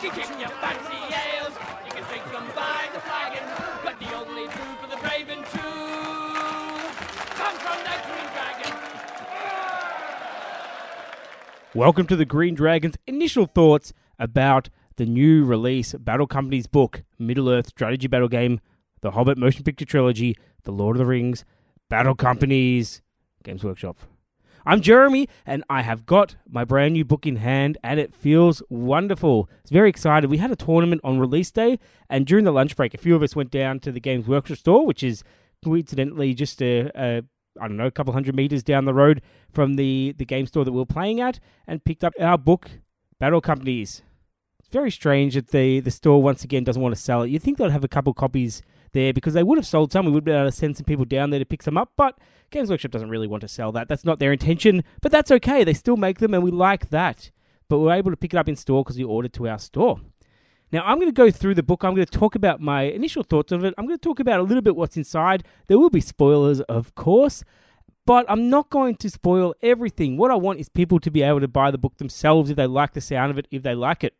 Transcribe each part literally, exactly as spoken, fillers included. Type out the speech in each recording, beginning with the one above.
can kick your fancy ales, you can drink them by the flagon, but the only brew for the brave and true comes from the Green Dragon. Welcome to the Green Dragon's initial thoughts about the new release Battle Companies book, Middle Earth Strategy Battle Game, The Hobbit Motion Picture Trilogy, The Lord of the Rings, Battle Companies, Games Workshop. I'm Jeremy, and I have got my brand new book in hand, and it feels wonderful. It's very excited. We had a tournament on release day, and during the lunch break, a few of us went down to the Games Workshop store, which is coincidentally just a, a I don't know, a couple hundred meters down the road from the, the game store that we were playing at, and picked up our book, Battle Companies. It's very strange that the, the store, once again, doesn't want to sell it. You'd think they'd have a couple copies there, because they would have sold some. We would be able to send some people down there to pick some up, but Games Workshop doesn't really want to sell that. That's not their intention, but that's okay. They still make them, and we like that. But we're able to pick it up in store because we ordered to our store. Now, I'm going to go through the book. I'm going to talk about my initial thoughts of it. I'm going to talk about a little bit what's inside. There will be spoilers, of course, but I'm not going to spoil everything. What I want is people to be able to buy the book themselves if they like the sound of it, if they like it.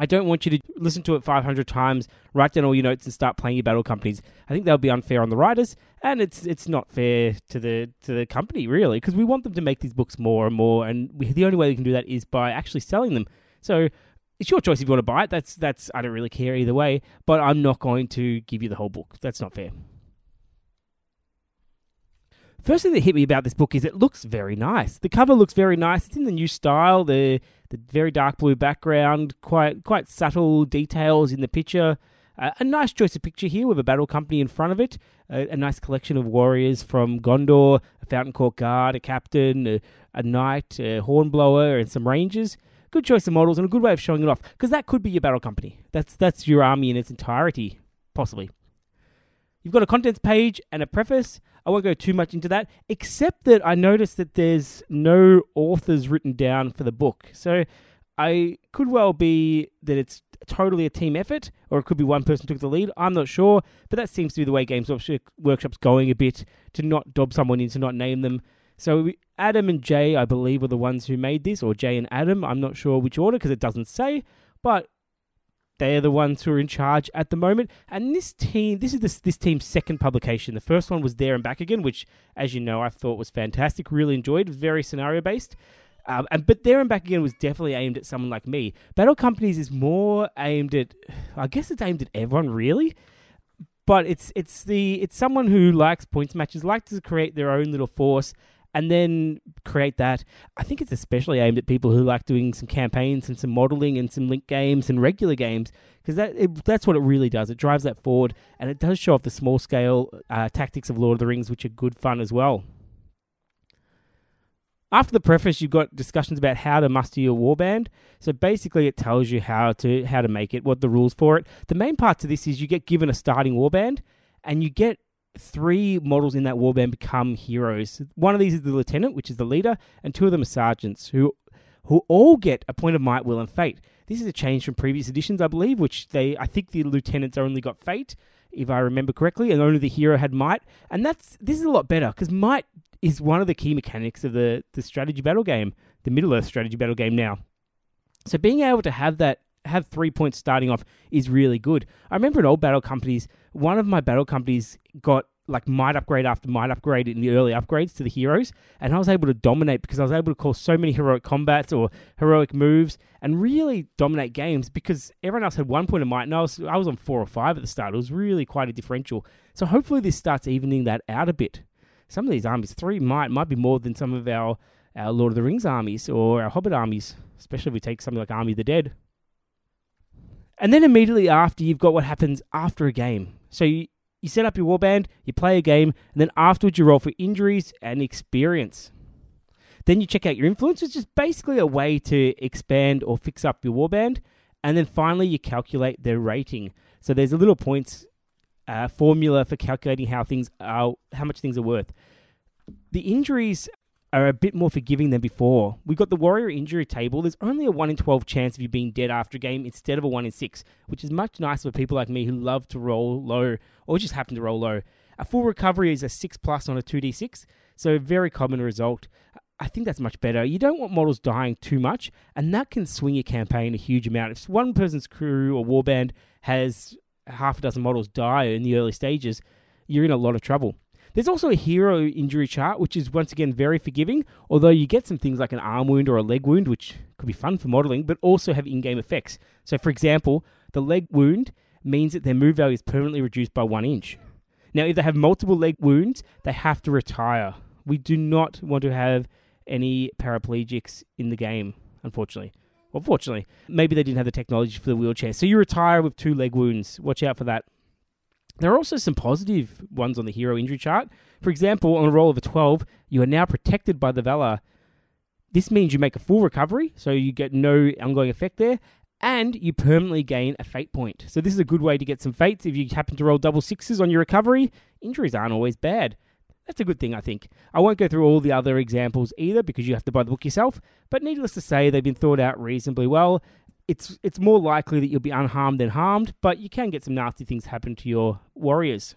I don't want you to listen to it five hundred times, write down all your notes, and start playing your Battle Companies. I think that would be unfair on the writers, and it's it's not fair to the to the company, really, because we want them to make these books more and more, and we, the only way we can do that is by actually selling them. So it's your choice if you want to buy it. That's that's I don't really care either way, but I'm not going to give you the whole book. That's not fair. First thing that hit me about this book is it looks very nice. The cover looks very nice. It's in the new style, the the very dark blue background, quite quite subtle details in the picture. Uh, a nice choice of picture here with a battle company in front of it, uh, a nice collection of warriors from Gondor, a Fountain Court guard, a captain, a, a knight, a hornblower, and some rangers. Good choice of models and a good way of showing it off, because that could be your battle company. That's, that's your army in its entirety, possibly. You've got a contents page and a preface. I won't go too much into that, except that I noticed that there's no authors written down for the book. So I could well be that it's totally a team effort, or it could be one person took the lead. I'm not sure, but that seems to be the way Games Workshop's going a bit, to not dob someone in, to not name them. So Adam and Jay, I believe, were the ones who made this, or Jay and Adam. I'm not sure which order, because it doesn't say, but they're the ones who are in charge at the moment. And this team, this is this, this team's second publication. The first one was There and Back Again, which, as you know, I thought was fantastic. Really enjoyed. It was very scenario-based. Um, and But There and Back Again was definitely aimed at someone like me. Battle Companies is more aimed at, I guess it's aimed at everyone, really. But it's it's the it's someone who likes points matches, likes to create their own little force, and then create that. I think it's especially aimed at people who like doing some campaigns and some modelling and some link games and regular games, because that it, that's what it really does. It drives that forward, and it does show off the small-scale uh, tactics of Lord of the Rings, which are good fun as well. After the preface, you've got discussions about how to muster your warband. So basically, it tells you how to how to make it, what the rules for it. The main part to this is you get given a starting warband, and you get three models in that warband become heroes. One of these is the lieutenant, which is the leader, and two of them are sergeants, who who all get a point of might, will, and fate. This is a change from previous editions, I believe, which they I think the lieutenants only got fate, if I remember correctly, and only the hero had might. And that's this is a lot better, because might is one of the key mechanics of the, the strategy battle game, the Middle Earth strategy battle game now. So being able to have that have three points starting off is really good. I remember in old Battle Companies, one of my Battle Companies got like might upgrade after might upgrade in the early upgrades to the heroes, and I was able to dominate because I was able to call so many heroic combats or heroic moves and really dominate games, because everyone else had one point of might, and I was, I was on four or five at the start. It was really quite a differential. So hopefully this starts evening that out a bit. Some of these armies, three might, might be more than some of our, our Lord of the Rings armies or our Hobbit armies, especially if we take something like Army of the Dead. And then immediately after, you've got what happens after a game. So you, you set up your warband, you play a game, and then afterwards you roll for injuries and experience. Then you check out your influence, which is basically a way to expand or fix up your warband. And then finally, you calculate their rating. So there's a little points uh, formula for calculating how things are, how much things are worth. The injuries are a bit more forgiving than before. We've got the warrior injury table. There's only a one in twelve chance of you being dead after a game instead of a one in six, which is much nicer for people like me who love to roll low or just happen to roll low. A full recovery is a six plus on a two d six, so a very common result. I think that's much better. You don't want models dying too much, and that can swing your campaign a huge amount. If one person's crew or warband has half a dozen models die in the early stages, you're in a lot of trouble. There's also a hero injury chart, which is once again very forgiving, although you get some things like an arm wound or a leg wound, which could be fun for modelling, but also have in-game effects. So for example, the leg wound means that their move value is permanently reduced by one inch. Now, if they have multiple leg wounds, they have to retire. We do not want to have any paraplegics in the game, unfortunately. Well, fortunately, maybe they didn't have the technology for the wheelchair. So you retire with two leg wounds. Watch out for that. There are also some positive ones on the hero injury chart. For example, on a roll of a twelve, you are now protected by the Valor. This means you make a full recovery, so you get no ongoing effect there, and you permanently gain a fate point. So this is a good way to get some fates. If you happen to roll double sixes on your recovery, injuries aren't always bad. That's a good thing, I think. I won't go through all the other examples either because you have to buy the book yourself, but needless to say, they've been thought out reasonably well. It's it's more likely that you'll be unharmed than harmed, but you can get some nasty things happen to your warriors.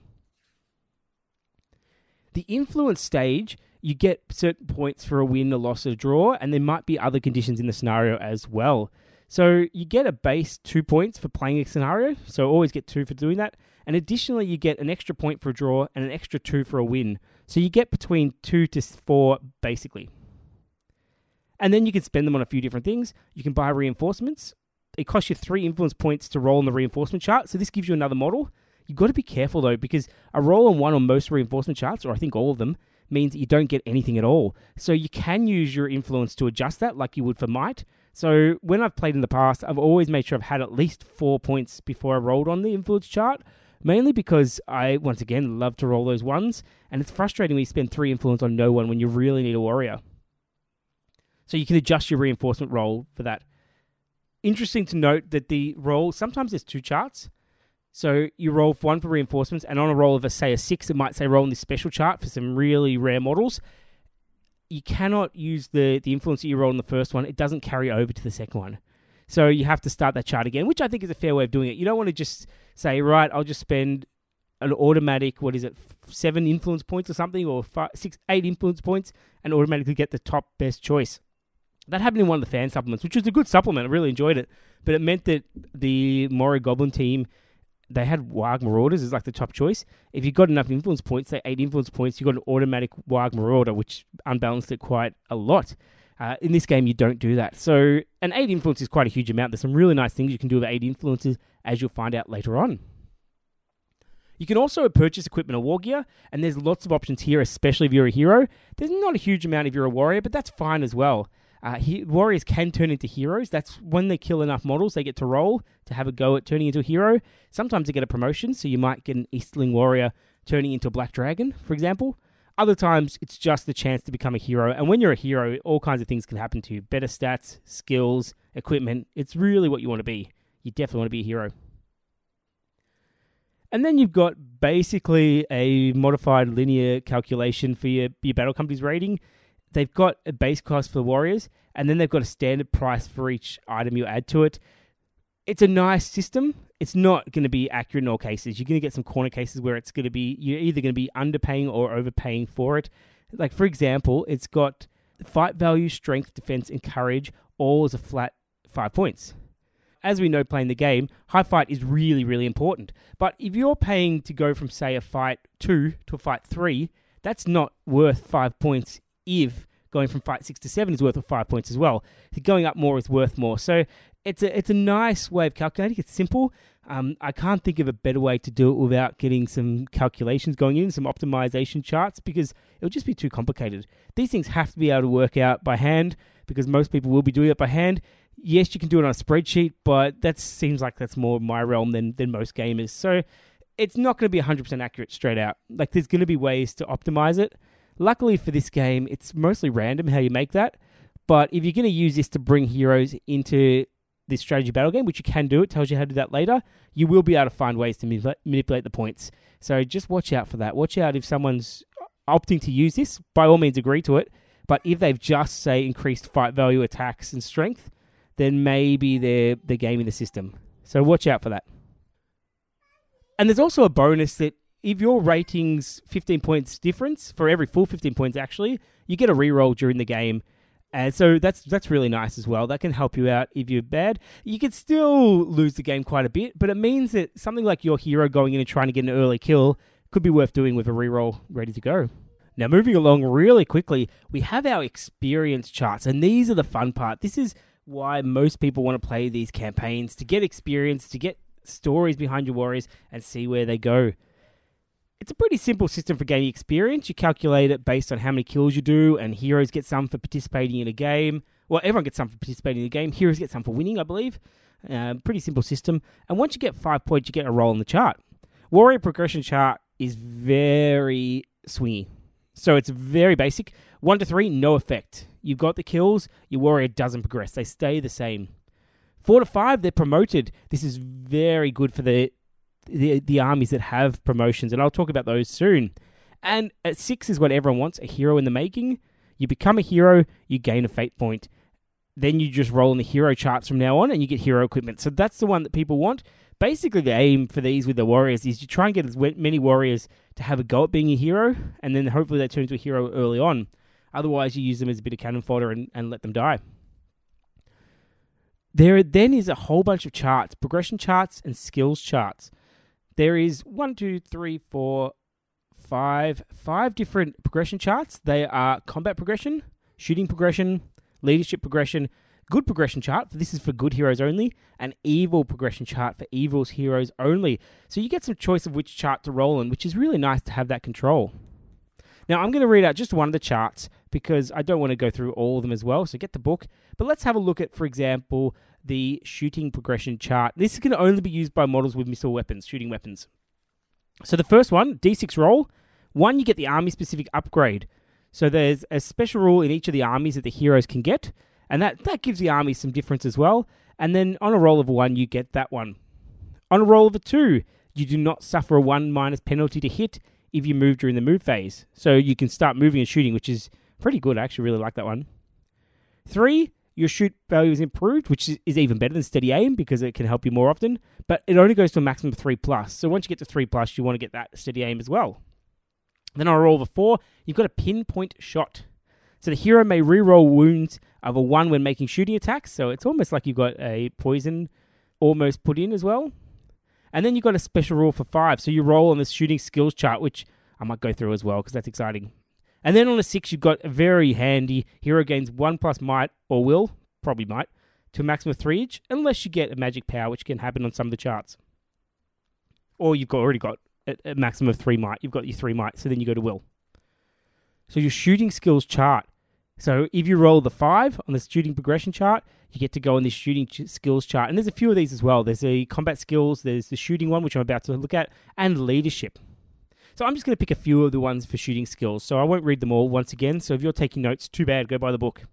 The influence stage, you get certain points for a win, a loss, a draw, and there might be other conditions in the scenario as well. So you get a base two points for playing a scenario, so always get two for doing that. And additionally, you get an extra point for a draw and an extra two for a win. So you get between two to four, basically. And then you can spend them on a few different things. You can buy reinforcements. It costs you three influence points to roll on the reinforcement chart, so this gives you another model. You've got to be careful, though, because a roll on one on most reinforcement charts, or I think all of them, means that you don't get anything at all. So you can use your influence to adjust that like you would for might. So when I've played in the past, I've always made sure I've had at least four points before I rolled on the influence chart, mainly because I, once again, love to roll those ones, and it's frustrating when you spend three influence on no one when you really need a warrior. So you can adjust your reinforcement roll for that. Interesting to note that the roll, sometimes there's two charts. So you roll one for reinforcements, and on a roll of, a, say, a six, it might say roll on this special chart for some really rare models. You cannot use the, the influence that you rolled on the first one. It doesn't carry over to the second one. So you have to start that chart again, which I think is a fair way of doing it. You don't want to just say, right, I'll just spend an automatic, what is it, seven influence points or something, or five, six, eight influence points, and automatically get the top best choice. That happened in one of the fan supplements, which was a good supplement. I really enjoyed it. But it meant that the Moray Goblin team, they had Warg Marauders as like the top choice. If you got enough influence points, say eight influence points, you got an automatic Warg Marauder, which unbalanced it quite a lot. Uh, in this game, you don't do that. So an eight influence is quite a huge amount. There's some really nice things you can do with eight influences, as you'll find out later on. You can also purchase equipment or war gear, and there's lots of options here, especially if you're a hero. There's not a huge amount if you're a warrior, but that's fine as well. Uh, he, warriors can turn into heroes. That's when they kill enough models, they get to roll to have a go at turning into a hero. Sometimes they get a promotion, so you might get an Easterling warrior turning into a Black Dragon, for example. Other times, it's just the chance to become a hero. And when you're a hero, all kinds of things can happen to you. Better stats, skills, equipment. It's really what you want to be. You definitely want to be a hero. And then you've got basically a modified linear calculation for your, your Battle Companies rating. They've got a base cost for the warriors, and then they've got a standard price for each item you add to it. It's a nice system. It's not going to be accurate in all cases. You're going to get some corner cases where it's going to be, you're either going to be underpaying or overpaying for it. Like, for example, it's got fight value, strength, defense, and courage, all as a flat five points. As we know, playing the game, high fight is really, really important. But if you're paying to go from, say, a fight two to a fight three, that's not worth five points if going from fight six to seven is worth of five points as well. Going up more is worth more. So it's a it's a nice way of calculating. It's simple. Um, I can't think of a better way to do it without getting some calculations going in, some optimization charts, because it'll just be too complicated. These things have to be able to work out by hand, because most people will be doing it by hand. Yes, you can do it on a spreadsheet, but that seems like that's more my realm than, than most gamers. So it's not going to be one hundred percent accurate straight out. Like, there's going to be ways to optimize it. Luckily for this game, it's mostly random how you make that. But if you're going to use this to bring heroes into this strategy battle game, which you can do, it tells you how to do that later, you will be able to find ways to manip- manipulate the points. So just watch out for that. Watch out if someone's opting to use this. By all means, agree to it. But if they've just, say, increased fight value, attacks, and strength, then maybe they're, they're gaming the system. So watch out for that. And there's also a bonus that if your rating's fifteen points difference, for every full fifteen points actually, you get a reroll during the game. And so that's that's really nice as well. That can help you out if you're bad. You could still lose the game quite a bit, but it means that something like your hero going in and trying to get an early kill could be worth doing with a reroll ready to go. Now, moving along really quickly, we have our experience charts, and these are the fun part. This is why most people want to play these campaigns, to get experience, to get stories behind your warriors and see where they go. It's a pretty simple system for gaining experience. You calculate it based on how many kills you do, and heroes get some for participating in a game. Well, everyone gets some for participating in the game. Heroes get some for winning, I believe. Uh, pretty simple system. And once you get five points, you get a roll on the chart. Warrior progression chart is very swingy. So it's very basic. One to three, no effect. You've got the kills. Your warrior doesn't progress. They stay the same. Four to five, they're promoted. This is very good for the... The, the armies that have promotions, and I'll talk about those soon. And at six is what everyone wants, a hero in the making. You become a hero, you gain a fate point. Then you just roll in the hero charts from now on, and you get hero equipment. So that's the one that people want. Basically, the aim for these with the warriors is you try and get as many warriors to have a go at being a hero, and then hopefully they turn into a hero early on. Otherwise, you use them as a bit of cannon fodder and, and let them die. There then is a whole bunch of charts, progression charts and skills charts. There is one, two, three, four, five, five different progression charts. They are combat progression, shooting progression, leadership progression, good progression chart, this is for good heroes only, and evil progression chart for evil heroes only. So you get some choice of which chart to roll in, which is really nice to have that control. Now, I'm going to read out just one of the charts because I don't want to go through all of them as well, so get the book. But let's have a look at, for example, the shooting progression chart. This can only be used by models with missile weapons, shooting weapons. So the first one, D six roll. One, you get the army-specific upgrade. So there's a special rule in each of the armies that the heroes can get, and that, that gives the army some difference as well. And then on a roll of a one, you get that one. On a roll of a two, you do not suffer a one minus penalty to hit if you move during the move phase. So you can start moving and shooting, which is pretty good. I actually really like that one. Three, your shoot value is improved, which is even better than steady aim because it can help you more often, but it only goes to a maximum of three plus. So once you get to three plus, you want to get that steady aim as well. Then on a roll of a four, you've got a pinpoint shot. So the hero may reroll wounds of a one when making shooting attacks. So it's almost like you've got a poison almost put in as well. And then you've got a special rule for five. So you roll on the shooting skills chart, which I might go through as well because that's exciting. And then on a six, you've got a very handy hero gains one plus might or will, probably might, to a maximum of three each, unless you get a magic power, which can happen on some of the charts. Or you've got, already got a, a maximum of three might. You've got your three might, so then you go to will. So your shooting skills chart. So if you roll the five on the shooting progression chart, you get to go on this shooting ch- skills chart. And there's a few of these as well. There's the combat skills, there's the shooting one, which I'm about to look at, and leadership. So I'm just going to pick a few of the ones for shooting skills. So I won't read them all once again. So if you're taking notes, too bad, go buy the book.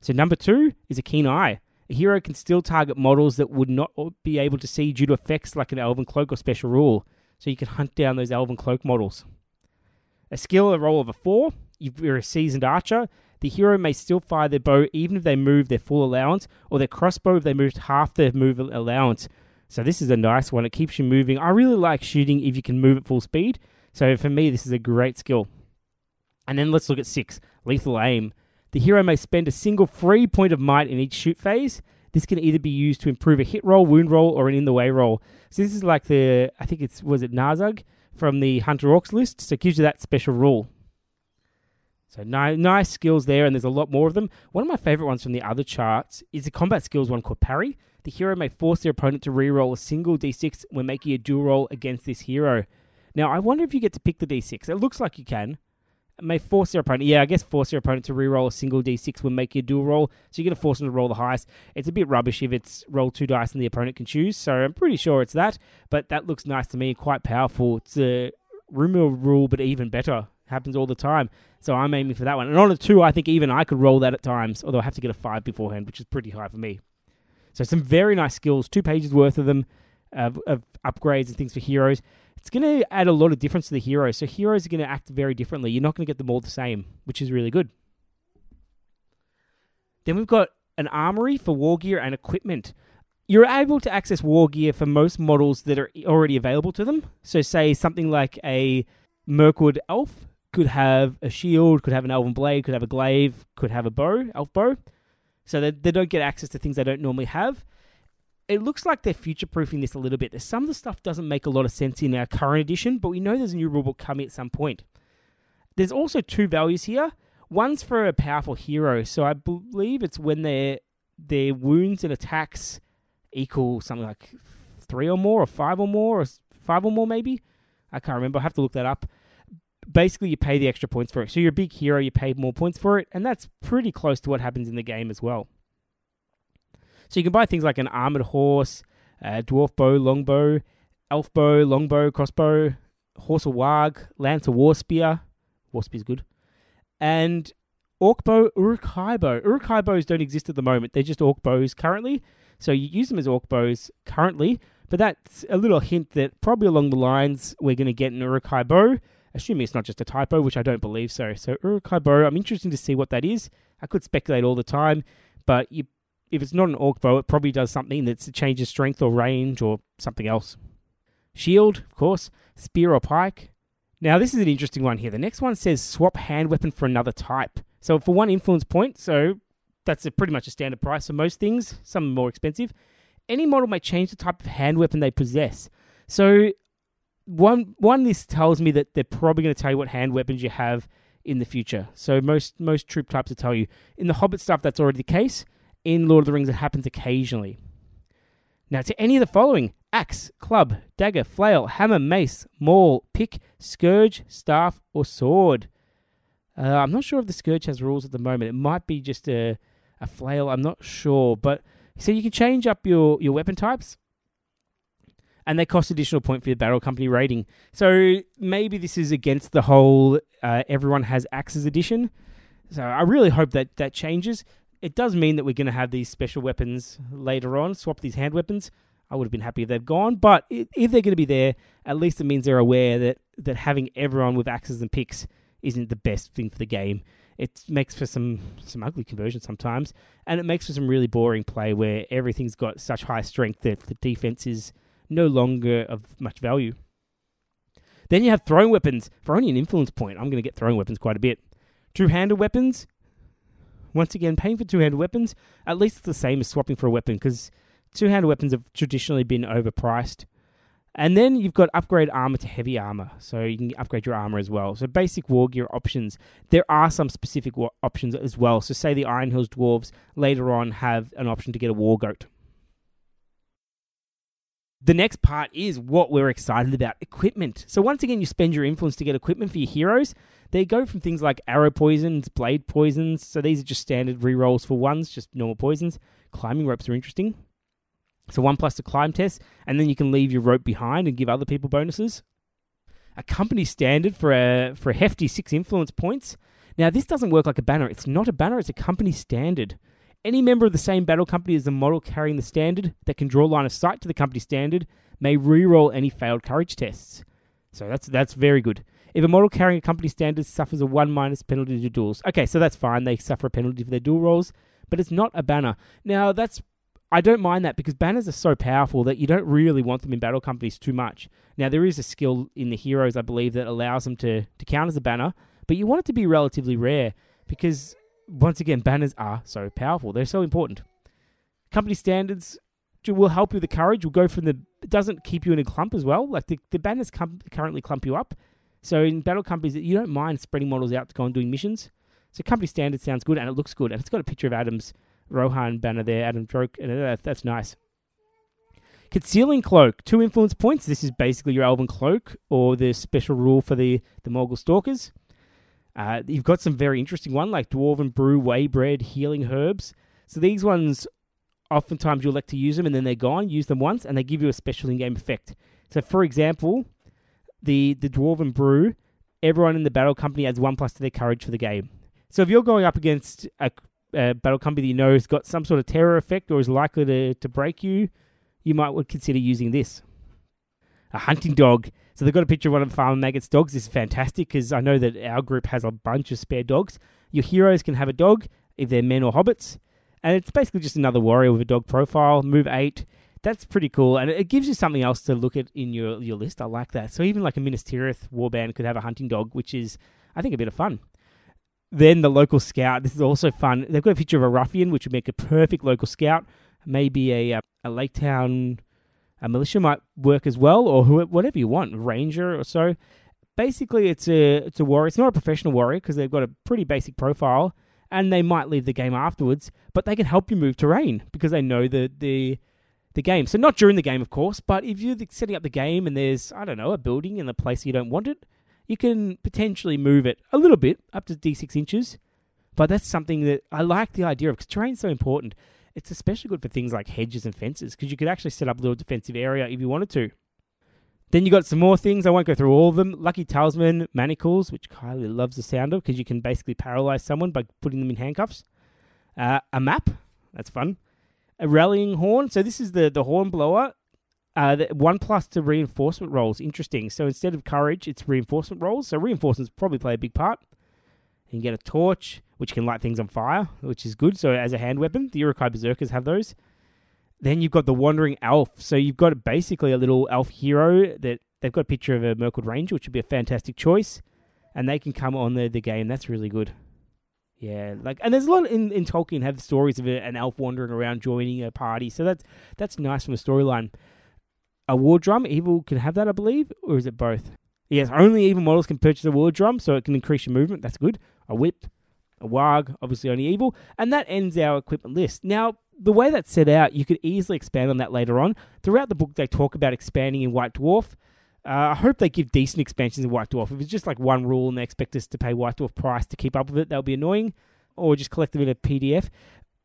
So number two is a keen eye. A hero can still target models that would not be able to see due to effects like an Elven Cloak or special rule. So you can hunt down those Elven Cloak models. A skill, a roll of a four. You're a seasoned archer. The hero may still fire their bow even if they move their full allowance, or their crossbow if they moved half their move allowance. So this is a nice one. It keeps you moving. I really like shooting if you can move at full speed. So for me, this is a great skill. And then let's look at six, lethal aim. The hero may spend a single free point of might in each shoot phase. This can either be used to improve a hit roll, wound roll, or an in-the-way roll. So this is like the, I think it's, was it Nazug from the Hunter Orcs list? So it gives you that special rule. So ni- nice skills there, and there's a lot more of them. One of my favourite ones from the other charts is the combat skills one called Parry. The hero may force their opponent to re-roll a single d six when making a dual roll against this hero. Now, I wonder if you get to pick the d six. It looks like you can. It may force their opponent. Yeah, I guess force your opponent to re-roll a single d six when making a dual roll. So you're going to force them to roll the highest. It's a bit rubbish if it's roll two dice and the opponent can choose. So I'm pretty sure it's that. But that looks nice to me and quite powerful. It's a rumor rule, but even better. Happens all the time. So I'm aiming for that one. And on a two, I think even I could roll that at times, although I have to get a five beforehand, which is pretty high for me. So some very nice skills, two pages worth of them, of, of upgrades and things for heroes. It's going to add a lot of difference to the heroes. So heroes are going to act very differently. You're not going to get them all the same, which is really good. Then we've got an armory for war gear and equipment. You're able to access war gear for most models that are already available to them. So say something like a Mirkwood Elf could have a shield, could have an elven blade, could have a glaive, could have a bow, elf bow. So they, they don't get access to things they don't normally have. It looks like they're future-proofing this a little bit. Some of the stuff doesn't make a lot of sense in our current edition, but we know there's a new rulebook coming at some point. There's also two values here. One's for a powerful hero, so I believe it's when their their wounds and attacks equal something like three or more, or five or more, or five or more maybe. I can't remember. I have to look that up. Basically, you pay the extra points for it. So you're a big hero, you pay more points for it, and that's pretty close to what happens in the game as well. So you can buy things like an armored horse, uh, dwarf bow, longbow, elf bow, longbow, crossbow, horse or warg, lance or war spear. War spear's good. And orc bow, uruk-hai bow. Uruk-hai bows don't exist at the moment. They're just orc bows currently. So you use them as orc bows currently. But that's a little hint that probably along the lines we're going to get an uruk-hai bow. Assuming it's not just a typo, which I don't believe so. So uruk-hai bow, I'm interested to see what that is. I could speculate all the time, but you if it's not an orc bow, it probably does something that's a change of strength or range or something else. Shield, of course. Spear or pike. Now, this is an interesting one here. The next one says swap hand weapon for another type. So for one influence point, so that's a pretty much a standard price for most things. Some are more expensive. Any model may change the type of hand weapon they possess. So one, one this tells me that they're probably going to tell you what hand weapons you have in the future. So most, most troop types will tell you. In the Hobbit stuff, that's already the case. In Lord of the Rings, it happens occasionally. Now, to any of the following: axe, club, dagger, flail, hammer, mace, maul, pick, scourge, staff, or sword. Uh, I'm not sure if the scourge has rules at the moment. It might be just a, a flail. I'm not sure. But so you can change up your, your weapon types. And they cost additional point for your battle company rating. So maybe this is against the whole uh, everyone has axes edition. So I really hope that that changes. It does mean that we're going to have these special weapons later on, swap these hand weapons. I would have been happy if they've gone, but if they're going to be there, at least it means they're aware that, that having everyone with axes and picks isn't the best thing for the game. It makes for some, some ugly conversion sometimes, and it makes for some really boring play where everything's got such high strength that the defense is no longer of much value. Then you have throwing weapons. For only an influence point, I'm going to get throwing weapons quite a bit. Two-handed weapons. Once again, paying for two-handed weapons, at least it's the same as swapping for a weapon, because two-handed weapons have traditionally been overpriced. And then you've got upgrade armor to heavy armor, so you can upgrade your armor as well. So basic war gear options. There are some specific war options as well. So say the Iron Hills Dwarves later on have an option to get a war goat. The next part is what we're excited about, equipment. So once again, you spend your influence to get equipment for your heroes. They go from things like arrow poisons, blade poisons. So these are just standard rerolls for ones, just normal poisons. Climbing ropes are interesting. So one plus the climb test, and then you can leave your rope behind and give other people bonuses. A company standard for a, for a hefty six influence points. Now, this doesn't work like a banner. It's not a banner. It's a company standard. Any member of the same battle company as the model carrying the standard that can draw line of sight to the company standard may re-roll any failed courage tests. So that's that's very good. If a model carrying a company standard suffers a one minus penalty to duels. Okay, so that's fine. They suffer a penalty for their duel rolls, but it's not a banner. Now, that's I don't mind that because banners are so powerful that you don't really want them in battle companies too much. Now, there is a skill in the heroes, I believe, that allows them to, to count as a banner, but you want it to be relatively rare because, once again, banners are so powerful. They're so important. Company standards will help you with the courage. Will go from the... It doesn't keep you in a clump as well. Like, the, the banners com- currently clump you up. So in battle companies, you don't mind spreading models out to go and doing missions. So company standard sounds good, and it looks good. And it's got a picture of Adam's Rohan banner there, Adam Droke, and that's nice. Concealing Cloak, two influence points. This is basically your Elven Cloak, or the special rule for the, the Morgul Stalkers. Uh, you've got some very interesting ones, like Dwarven Brew, Waybread, Healing Herbs. So these ones, oftentimes you elect to use them, and then they're gone. Use them once, and they give you a special in-game effect. So for example, the, the Dwarven Brew, everyone in the battle company adds one plus to their courage for the game. So if you're going up against a, a battle company that you know has got some sort of terror effect or is likely to, to break you, you might would consider using this. A hunting dog. So they've got a picture of one of Farmer Maggot's dogs. This is fantastic because I know that our group has a bunch of spare dogs. Your heroes can have a dog if they're men or hobbits. And it's basically just another warrior with a dog profile, move eight. That's pretty cool. And it gives you something else to look at in your, your list. I like that. So even like a Minas Tirith warband could have a hunting dog, which is, I think a bit of fun. Then the local scout. This is also fun. They've got a picture of a ruffian, which would make a perfect local scout. Maybe a, a, a lake town a militia might work as well, or who, whatever you want, ranger or so. Basically, it's a it's a warrior. It's not a professional warrior because they've got a pretty basic profile, and they might leave the game afterwards, but they can help you move terrain because they know the the, the game. So not during the game, of course, but if you're setting up the game and there's, I don't know, a building in a place you don't want it, you can potentially move it a little bit, up to d six inches. But that's something that I like the idea of, because terrain's so important. It's especially good for things like hedges and fences, because you could actually set up a little defensive area if you wanted to. Then you got some more things. I won't go through all of them. Lucky Talisman, Manacles, which Kylie loves the sound of, because you can basically paralyze someone by putting them in handcuffs. Uh, a map, that's fun. A Rallying Horn, so this is the, the horn blower. Uh, the one plus to reinforcement rolls, interesting. So instead of courage, it's reinforcement rolls. So reinforcements probably play a big part. You can get a torch, which can light things on fire, which is good. So as a hand weapon, the Uruk-hai Berserkers have those. Then you've got the Wandering Elf. So you've got basically a little elf hero that they've got a picture of a Mirkwood Ranger, which would be a fantastic choice. And they can come on the, the game. That's really good. Yeah, like, and there's a lot in, in Tolkien have stories of a, an elf wandering around joining a party. So that's that's nice from a storyline. A war drum, Evil can have that, I believe, or is it both? Yes, only Evil models can purchase a war drum, so it can increase your movement. That's good. A whip, a warg, obviously only Evil. And that ends our equipment list. Now, the way that's set out, you could easily expand on that later on. Throughout the book, they talk about expanding in White Dwarf. Uh, I hope they give decent expansions in White Dwarf. If it's just like one rule and they expect us to pay White Dwarf price to keep up with it, that would be annoying. Or just collect them in a P D F.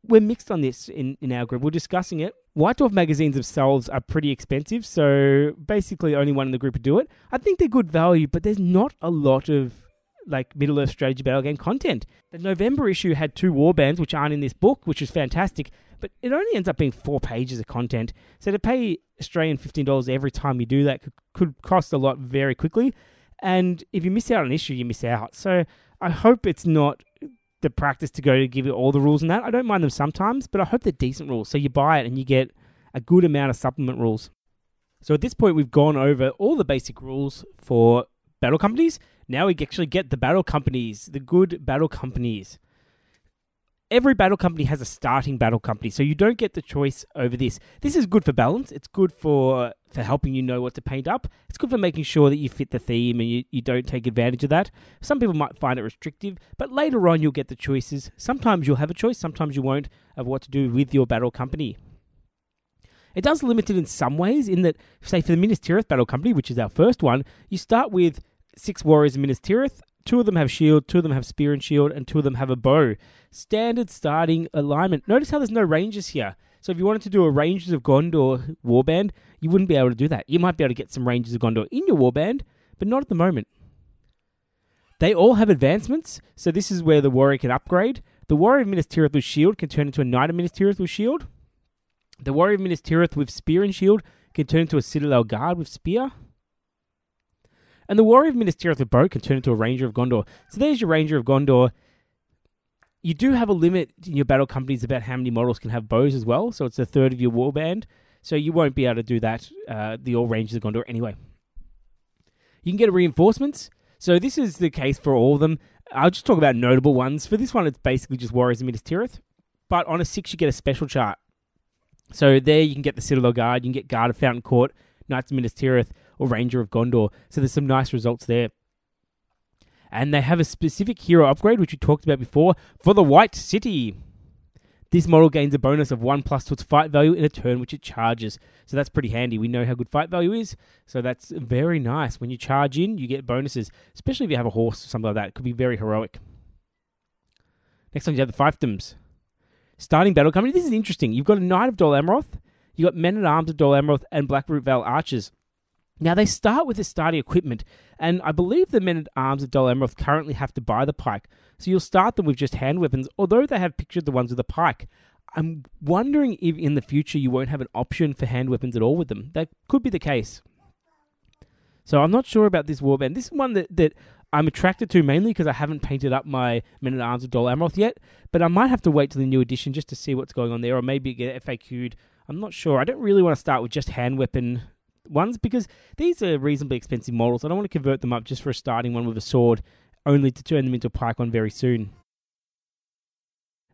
We're mixed on this in, in our group. We're discussing it. White Dwarf magazines themselves are pretty expensive, so basically only one in the group would do it. I think they're good value, but there's not a lot of like Middle Earth Strategy Battle Game content. The November issue had two warbands, which aren't in this book, which is fantastic, but it only ends up being four pages of content. So to pay Australian fifteen dollars every time you do that could cost a lot very quickly, and if you miss out on an issue, you miss out. So I hope it's not the practice to go to give you all the rules and that. I don't mind them sometimes, but I hope they're decent rules. So you buy it and you get a good amount of supplement rules. So at this point, we've gone over all the basic rules for Battle Companies. Now we actually get the Battle Companies, the good Battle Companies. Every Battle Company has a starting Battle Company, so you don't get the choice over this. This is good for balance. It's good for, for helping you know what to paint up. It's good for making sure that you fit the theme and you, you don't take advantage of that. Some people might find it restrictive, but later on you'll get the choices. Sometimes you'll have a choice, sometimes you won't, of what to do with your Battle Company. It does limit it in some ways in that, say, for the Minas Tirith Battle Company, which is our first one, you start with six warriors in Minas Tirith. Two of them have shield, two of them have spear and shield, and two of them have a bow. Standard starting alignment. Notice how there's no rangers here. So if you wanted to do a Rangers of Gondor warband, you wouldn't be able to do that. You might be able to get some Rangers of Gondor in your warband, but not at the moment. They all have advancements, so this is where the warrior can upgrade. The warrior of Minas Tirith with shield can turn into a knight of Minas Tirith with shield. The warrior of Minas Tirith with spear and shield can turn into a Citadel Guard with spear. And the warrior of Minas Tirith with bow can turn into a Ranger of Gondor. So there's your Ranger of Gondor. You do have a limit in your Battle Companies about how many models can have bows as well. So it's a third of your warband. So you won't be able to do that, uh, the all Rangers of Gondor anyway. You can get reinforcements. So this is the case for all of them. I'll just talk about notable ones. For this one, it's basically just warriors of Minas Tirith. But on a six, you get a special chart. So there you can get the Citadel Guard. You can get Guard of Fountain Court, Knights of Minas Tirith, or Ranger of Gondor. So there's some nice results there. And they have a specific hero upgrade, which we talked about before, for the White City. This model gains a bonus of one plus to its fight value in a turn which it charges. So that's pretty handy. We know how good fight value is, so that's very nice. When you charge in, you get bonuses, especially if you have a horse or something like that. It could be very heroic. Next one, you have the fiefdoms. Starting Battle Company. This is interesting. You've got a Knight of Dol Amroth. You've got Men-at-Arms of Dol Amroth and Blackroot Vale Archers. Now, they start with the starting equipment, and I believe the Men-at-Arms of Dol Amroth currently have to buy the pike, so you'll start them with just hand weapons, although they have pictured the ones with the pike. I'm wondering if in the future you won't have an option for hand weapons at all with them. That could be the case. So I'm not sure about this warband. This is one that, that I'm attracted to mainly because I haven't painted up my Men-at-Arms of Dol Amroth yet, but I might have to wait till the new edition just to see what's going on there, or maybe get F A Q'd. I'm not sure. I don't really want to start with just hand weapon ones because these are reasonably expensive models. I don't want to convert them up just for a starting one with a sword only to turn them into a pikeon very soon.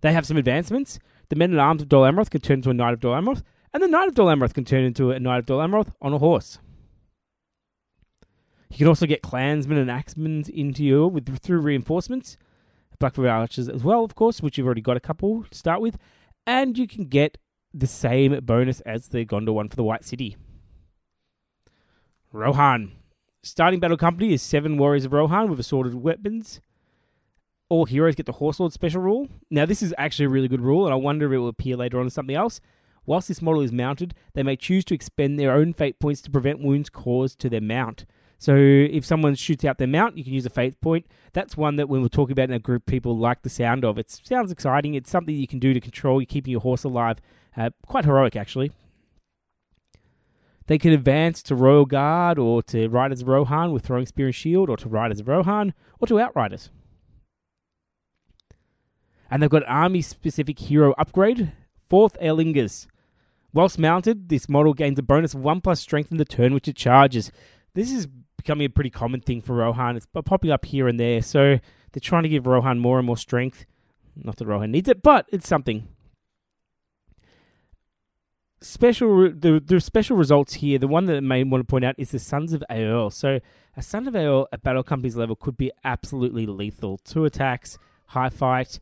They have some advancements. The Men-at-Arms of Dol Amroth can turn into a Knight of Dol Amroth, and the Knight of Dol Amroth can turn into a Knight of Dol Amroth on a horse. You can also get clansmen and axemen into you with through reinforcements. Black Dragon Archers as well, of course, which you've already got a couple to start with. And you can get the same bonus as the Gondor one for the White City. Rohan. Starting Battle Company is seven Warriors of Rohan with assorted weapons. All heroes get the Horse Lord special rule. Now, this is actually a really good rule, and I wonder if it will appear later on in something else. Whilst this model is mounted, they may choose to expend their own fate points to prevent wounds caused to their mount. So if someone shoots out their mount, you can use a fate point. That's one that when we're talking about in a group, people like the sound of. It sounds exciting. It's something you can do to control keeping your horse alive. Uh, quite heroic, actually. They can advance to Royal Guard or to Riders of Rohan with Throwing Spear and Shield, or to Riders of Rohan, or to Outriders. And they've got army-specific hero upgrade, Fourth Aelingers. Whilst mounted, this model gains a bonus of one plus strength in the turn which it charges. This is becoming a pretty common thing for Rohan. It's popping up here and there, so they're trying to give Rohan more and more strength. Not that Rohan needs it, but it's something. Special the the special results here, the one that I may want to point out is the Sons of Aeol. So a Son of Aeol at Battle Companies level could be absolutely lethal. Two attacks, high fight.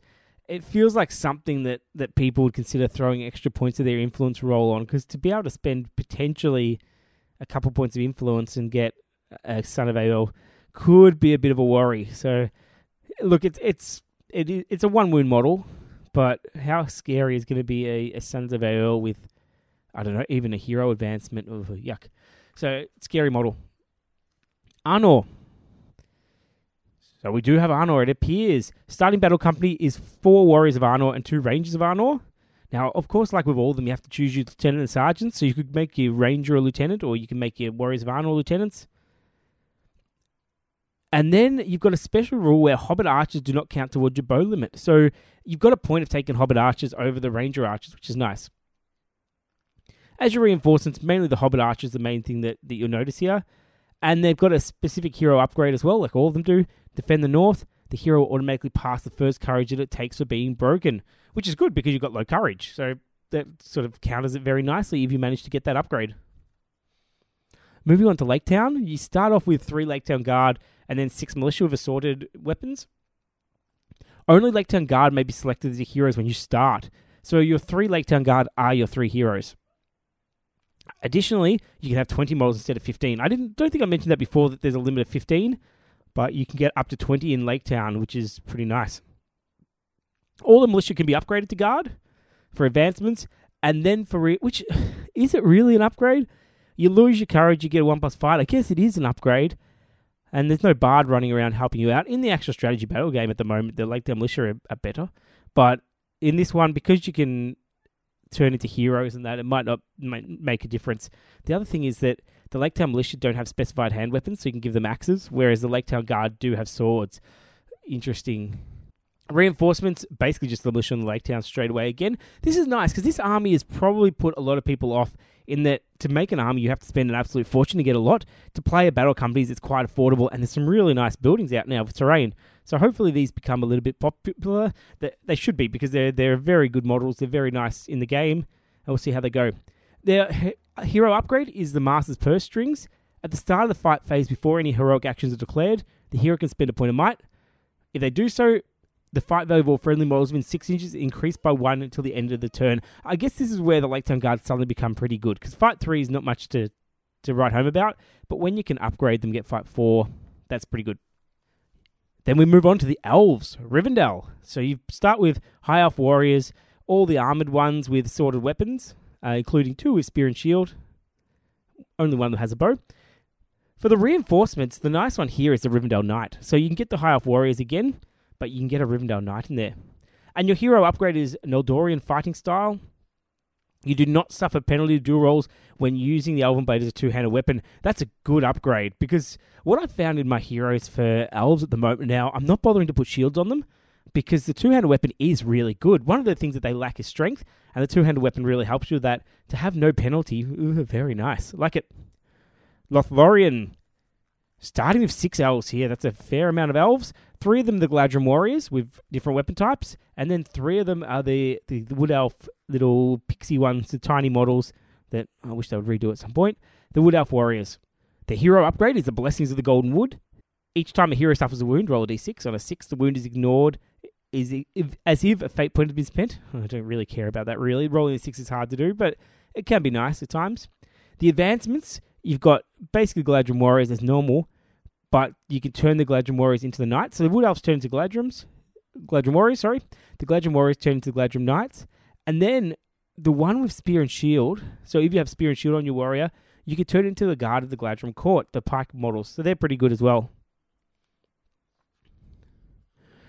It feels like something that, that people would consider throwing extra points of their influence roll on, because to be able to spend potentially a couple points of influence and get a Son of Aeol could be a bit of a worry. So, look, it's it's it, it's a one wound model, but how scary is going to be a, a Sons of Aeol with, I don't know, even a hero advancement? Of yuck. So, scary model. Arnor. So we do have Arnor. It appears starting Battle Company is four Warriors of Arnor and two Rangers of Arnor. Now, of course, like with all of them, you have to choose your lieutenant and sergeant. So you could make your ranger a lieutenant, or you can make your Warriors of Arnor lieutenants. And then you've got a special rule where Hobbit Archers do not count towards your bow limit. So you've got a point of taking Hobbit Archers over the Ranger Archers, which is nice. As your reinforcements, mainly the Hobbit Archers, the main thing that, that you'll notice here. And they've got a specific hero upgrade as well, like all of them do. Defend the North. The hero will automatically pass the first courage that it takes for being broken, which is good because you've got low courage. So that sort of counters it very nicely if you manage to get that upgrade. Moving on to Lake Town, you start off with three Lake Town Guard and then six Militia with assorted weapons. Only Lake Town Guard may be selected as your heroes when you start. So your three Lake Town Guard are your three heroes. Additionally, you can have twenty models instead of fifteen. I didn't don't think I mentioned that before, that there's a limit of fifteen. But you can get up to twenty in Lake Town, which is pretty nice. All the militia can be upgraded to guard for advancements, and then for re- which is it really an upgrade? You lose your courage, you get a one plus fight. I guess it is an upgrade, and there's no bard running around helping you out in the actual strategy battle game at the moment. The Lake Town militia are, are better, but in this one, because you can turn into heroes and that, it might not make a difference. The other thing is that the Lake Town Militia don't have specified hand weapons, so you can give them axes, whereas the Lake Town Guard do have swords. Interesting. Reinforcements, basically just the militia on the Lake Town straight away again. This is nice, because this army has probably put a lot of people off, in that to make an army, you have to spend an absolute fortune to get a lot. To play a Battle Companies, it's quite affordable, and there's some really nice buildings out now with terrain. So hopefully these become a little bit popular. They should be, because they're, they're very good models. They're very nice in the game, and we'll see how they go. Their hero upgrade is the Master's Purse Strings. At the start of the fight phase, before any heroic actions are declared, the hero can spend a point of might. If they do so, the fight value of all friendly models within six inches is increased by one until the end of the turn. I guess this is where the Lake Town Guards suddenly become pretty good, because fight three is not much to, to write home about, but when you can upgrade them, get fight four, that's pretty good. Then we move on to the Elves, Rivendell. So you start with High Elf Warriors, all the armoured ones with assorted weapons, Uh, including two with spear and shield. Only one that has a bow. For the reinforcements, the nice one here is the Rivendell Knight. So you can get the High Elf Warriors again, but you can get a Rivendell Knight in there. And your hero upgrade is an Eldorian fighting style. You do not suffer penalty to dual rolls when using the Elven Blade as a two-handed weapon. That's a good upgrade, because what I've found in my heroes for elves at the moment now, I'm not bothering to put shields on them, because the two-handed weapon is really good. One of the things that they lack is strength, and the two-handed weapon really helps you with that. To have no penalty, ooh, very nice. Like it. Lothlorien. Starting with six elves here, that's a fair amount of elves. Three of them the Galadhrim Warriors with different weapon types, and then three of them are the, the, the Wood Elf little pixie ones, the tiny models that I wish they would redo at some point. The Wood Elf Warriors. The hero upgrade is the Blessings of the Golden Wood. Each time a hero suffers a wound, roll a d six. On a six, the wound is ignored is if, as if a fate point has been spent. I don't really care about that, really. Rolling a six is hard to do, but it can be nice at times. The advancements, you've got basically Galadhrim Warriors as normal, but you can turn the Galadhrim Warriors into the Knights. So the Wood Elves turn into Galadhrims. Galadhrim Warriors, sorry. The Galadhrim Warriors turn into the Galadhrim Knights. And then the one with Spear and Shield, so if you have Spear and Shield on your warrior, you can turn it into the Guard of the Galadhrim Court, the pike models. So they're pretty good as well.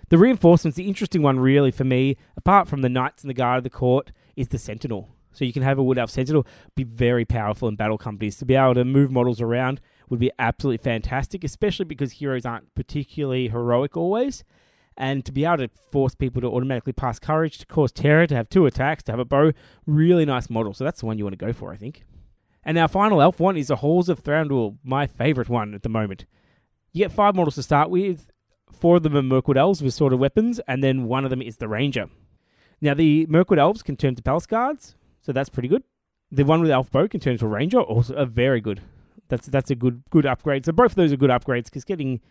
The reinforcements, the interesting one really for me, apart from the Knights and the Guard of the Court, is the Sentinel. So you can have a Wood Elf Sentinel, be very powerful in battle companies. To be able to move models around would be absolutely fantastic, especially because heroes aren't particularly heroic always. And to be able to force people to automatically pass courage, to cause terror, to have two attacks, to have a bow, really nice model. So that's the one you want to go for, I think. And our final elf one is the Halls of Thranduil, my favourite one at the moment. You get five models to start with. Four of them are Mirkwood Elves with sort of weapons, and then one of them is the Ranger. Now, the Mirkwood Elves can turn to Palace Guards, so that's pretty good. The one with Elf Bow can turn to a Ranger, also a very good. That's that's a good good upgrade. So both of those are good upgrades, because getting,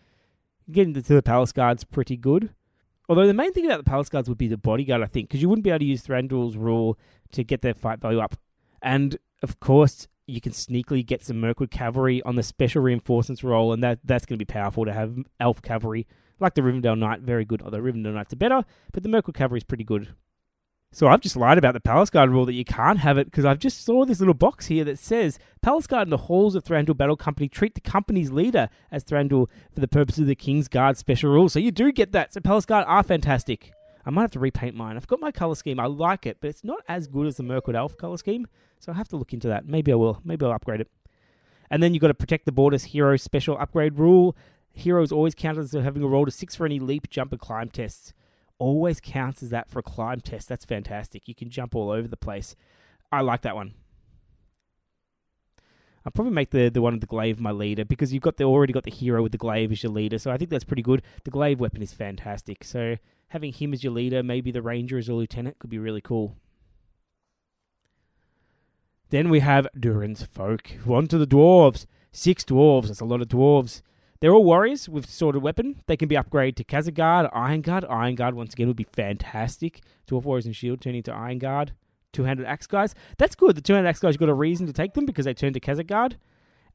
getting to the Palace Guard's pretty good. Although the main thing about the Palace Guards would be the bodyguard, I think, because you wouldn't be able to use Thranduil's rule to get their fight value up. And, of course, you can sneakily get some Mirkwood Cavalry on the special reinforcements roll, and that that's going to be powerful to have Elf Cavalry. Like the Rivendell Knight, very good, although Rivendell Knights are better, but the Mirkwood Cavalry is pretty good. So I've just lied about the Palace Guard rule that you can't have it, because I've just saw this little box here that says, Palace Guard in the Halls of Thranduil Battle Company treat the company's leader as Thranduil for the purposes of the King's Guard special rule. So you do get that. So Palace Guard are fantastic. I might have to repaint mine. I've got my colour scheme. I like it, but it's not as good as the Mirkwood Elf colour scheme, so I'll have to look into that. Maybe I will. Maybe I'll upgrade it. And then you've got to protect the borders hero special upgrade rule. Heroes always counted as having a roll to six for any leap, jump, and climb tests. Always counts as that for a climb test. That's fantastic. You can jump all over the place. I like that one. I'll probably make the, the one with the glaive my leader, because you've got the already got the hero with the glaive as your leader, so I think that's pretty good. The glaive weapon is fantastic. So having him as your leader, maybe the ranger as a lieutenant, could be really cool. Then we have Durin's folk. On to the dwarves. Six dwarves. That's a lot of dwarves. They're all warriors with sworded weapon. They can be upgraded to Khazar Guard, Iron Guard. Iron Guard, once again, would be fantastic. Dwarf Warriors and Shield turning into Iron Guard. two-handed Axe Guys. That's good. The two-handed Axe Guys, you've got a reason to take them because they turn to Khazar Guard.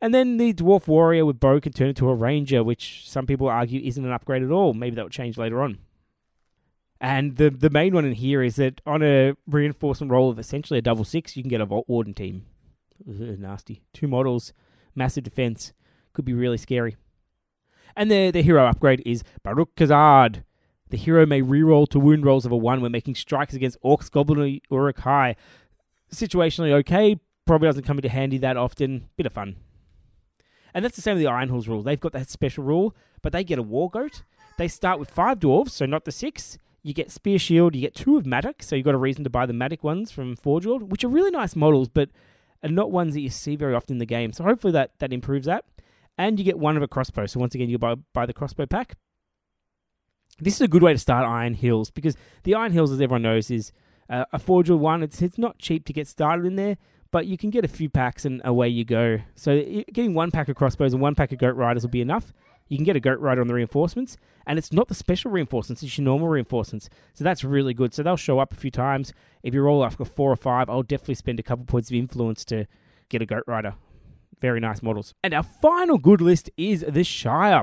And then the Dwarf Warrior with Bow can turn into a Ranger, which some people argue isn't an upgrade at all. Maybe that will change later on. And the, the main one in here is that on a reinforcement roll of essentially a double six, you can get a Vault Warden team. Ugh, nasty. Two models, massive defense. Could be really scary. And the, the hero upgrade is Baruch Khazad. The hero may reroll to wound rolls of a one when making strikes against Orcs, Goblin, or Uruk-hai. Situationally okay, probably doesn't come into handy that often. Bit of fun. And that's the same with the Ironhooves rule. They've got that special rule, but they get a war goat. They start with five dwarves, so not the six. You get Spear Shield, you get two of Matic, so you've got a reason to buy the Matic ones from Forge World, which are really nice models, but are not ones that you see very often in the game. So hopefully that, that improves that. And you get one of a crossbow. So once again, you buy, buy the crossbow pack. This is a good way to start Iron Hills, because the Iron Hills, as everyone knows, is uh, a forgeable one. It's it's not cheap to get started in there, but you can get a few packs and away you go. So it, getting one pack of crossbows and one pack of goat riders will be enough. You can get a goat rider on the reinforcements, and it's not the special reinforcements, it's your normal reinforcements. So that's really good. So they'll show up a few times. If you roll after four or five, I'll definitely spend a couple points of influence to get a goat rider. Very nice models. And our final good list is the Shire.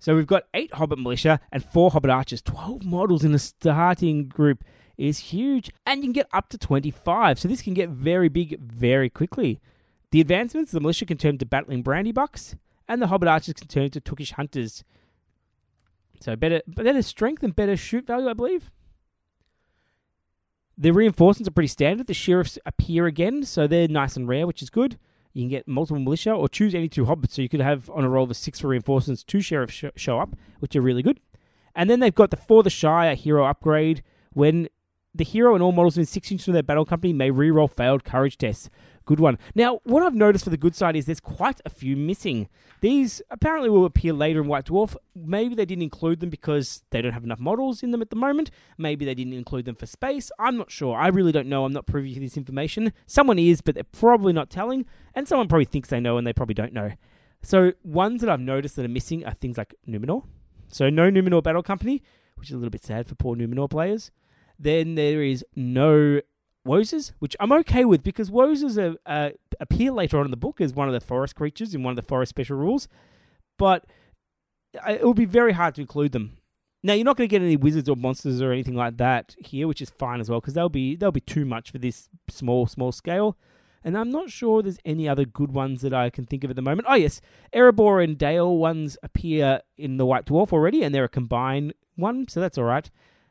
So we've got eight Hobbit Militia and four Hobbit Archers. twelve models in the starting group is huge. And you can get up to twenty-five. So this can get very big very quickly. The advancements, the Militia can turn to Battling Brandybucks, and the Hobbit Archers can turn to Tookish Hunters. So better, better strength and better shoot value, I believe. The reinforcements are pretty standard. The Sheriffs appear again, so they're nice and rare, which is good. You can get multiple militia or choose any two hobbits. So you could have on a roll of a six for reinforcements, two sheriffs sh- show up, which are really good. And then they've got the For the Shire hero upgrade. When the hero and all models within six inches of their battle company may reroll failed courage tests. good one. Now, what I've noticed for the good side is there's quite a few missing. These apparently will appear later in White Dwarf. Maybe they didn't include them because they don't have enough models in them at the moment. Maybe they didn't include them for space. I'm not sure. I really don't know. I'm not privy to this information. Someone is, but they're probably not telling. And someone probably thinks they know and they probably don't know. So ones that I've noticed that are missing are things like Numenor. So no Numenor Battle Company, which is a little bit sad for poor Numenor players. Then there is no Wozers, which I'm okay with because Wozers are, uh, appear later on in the book as one of the forest creatures in one of the forest special rules. But it will be very hard to include them. Now, you're not going to get any wizards or monsters or anything like that here, which is fine as well because they'll be, they'll be too much for this small, small scale. And I'm not sure there's any other good ones that I can think of at the moment. Oh, yes. Erebor and Dale ones appear in the White Dwarf already, and they're a combined one, so that's all right.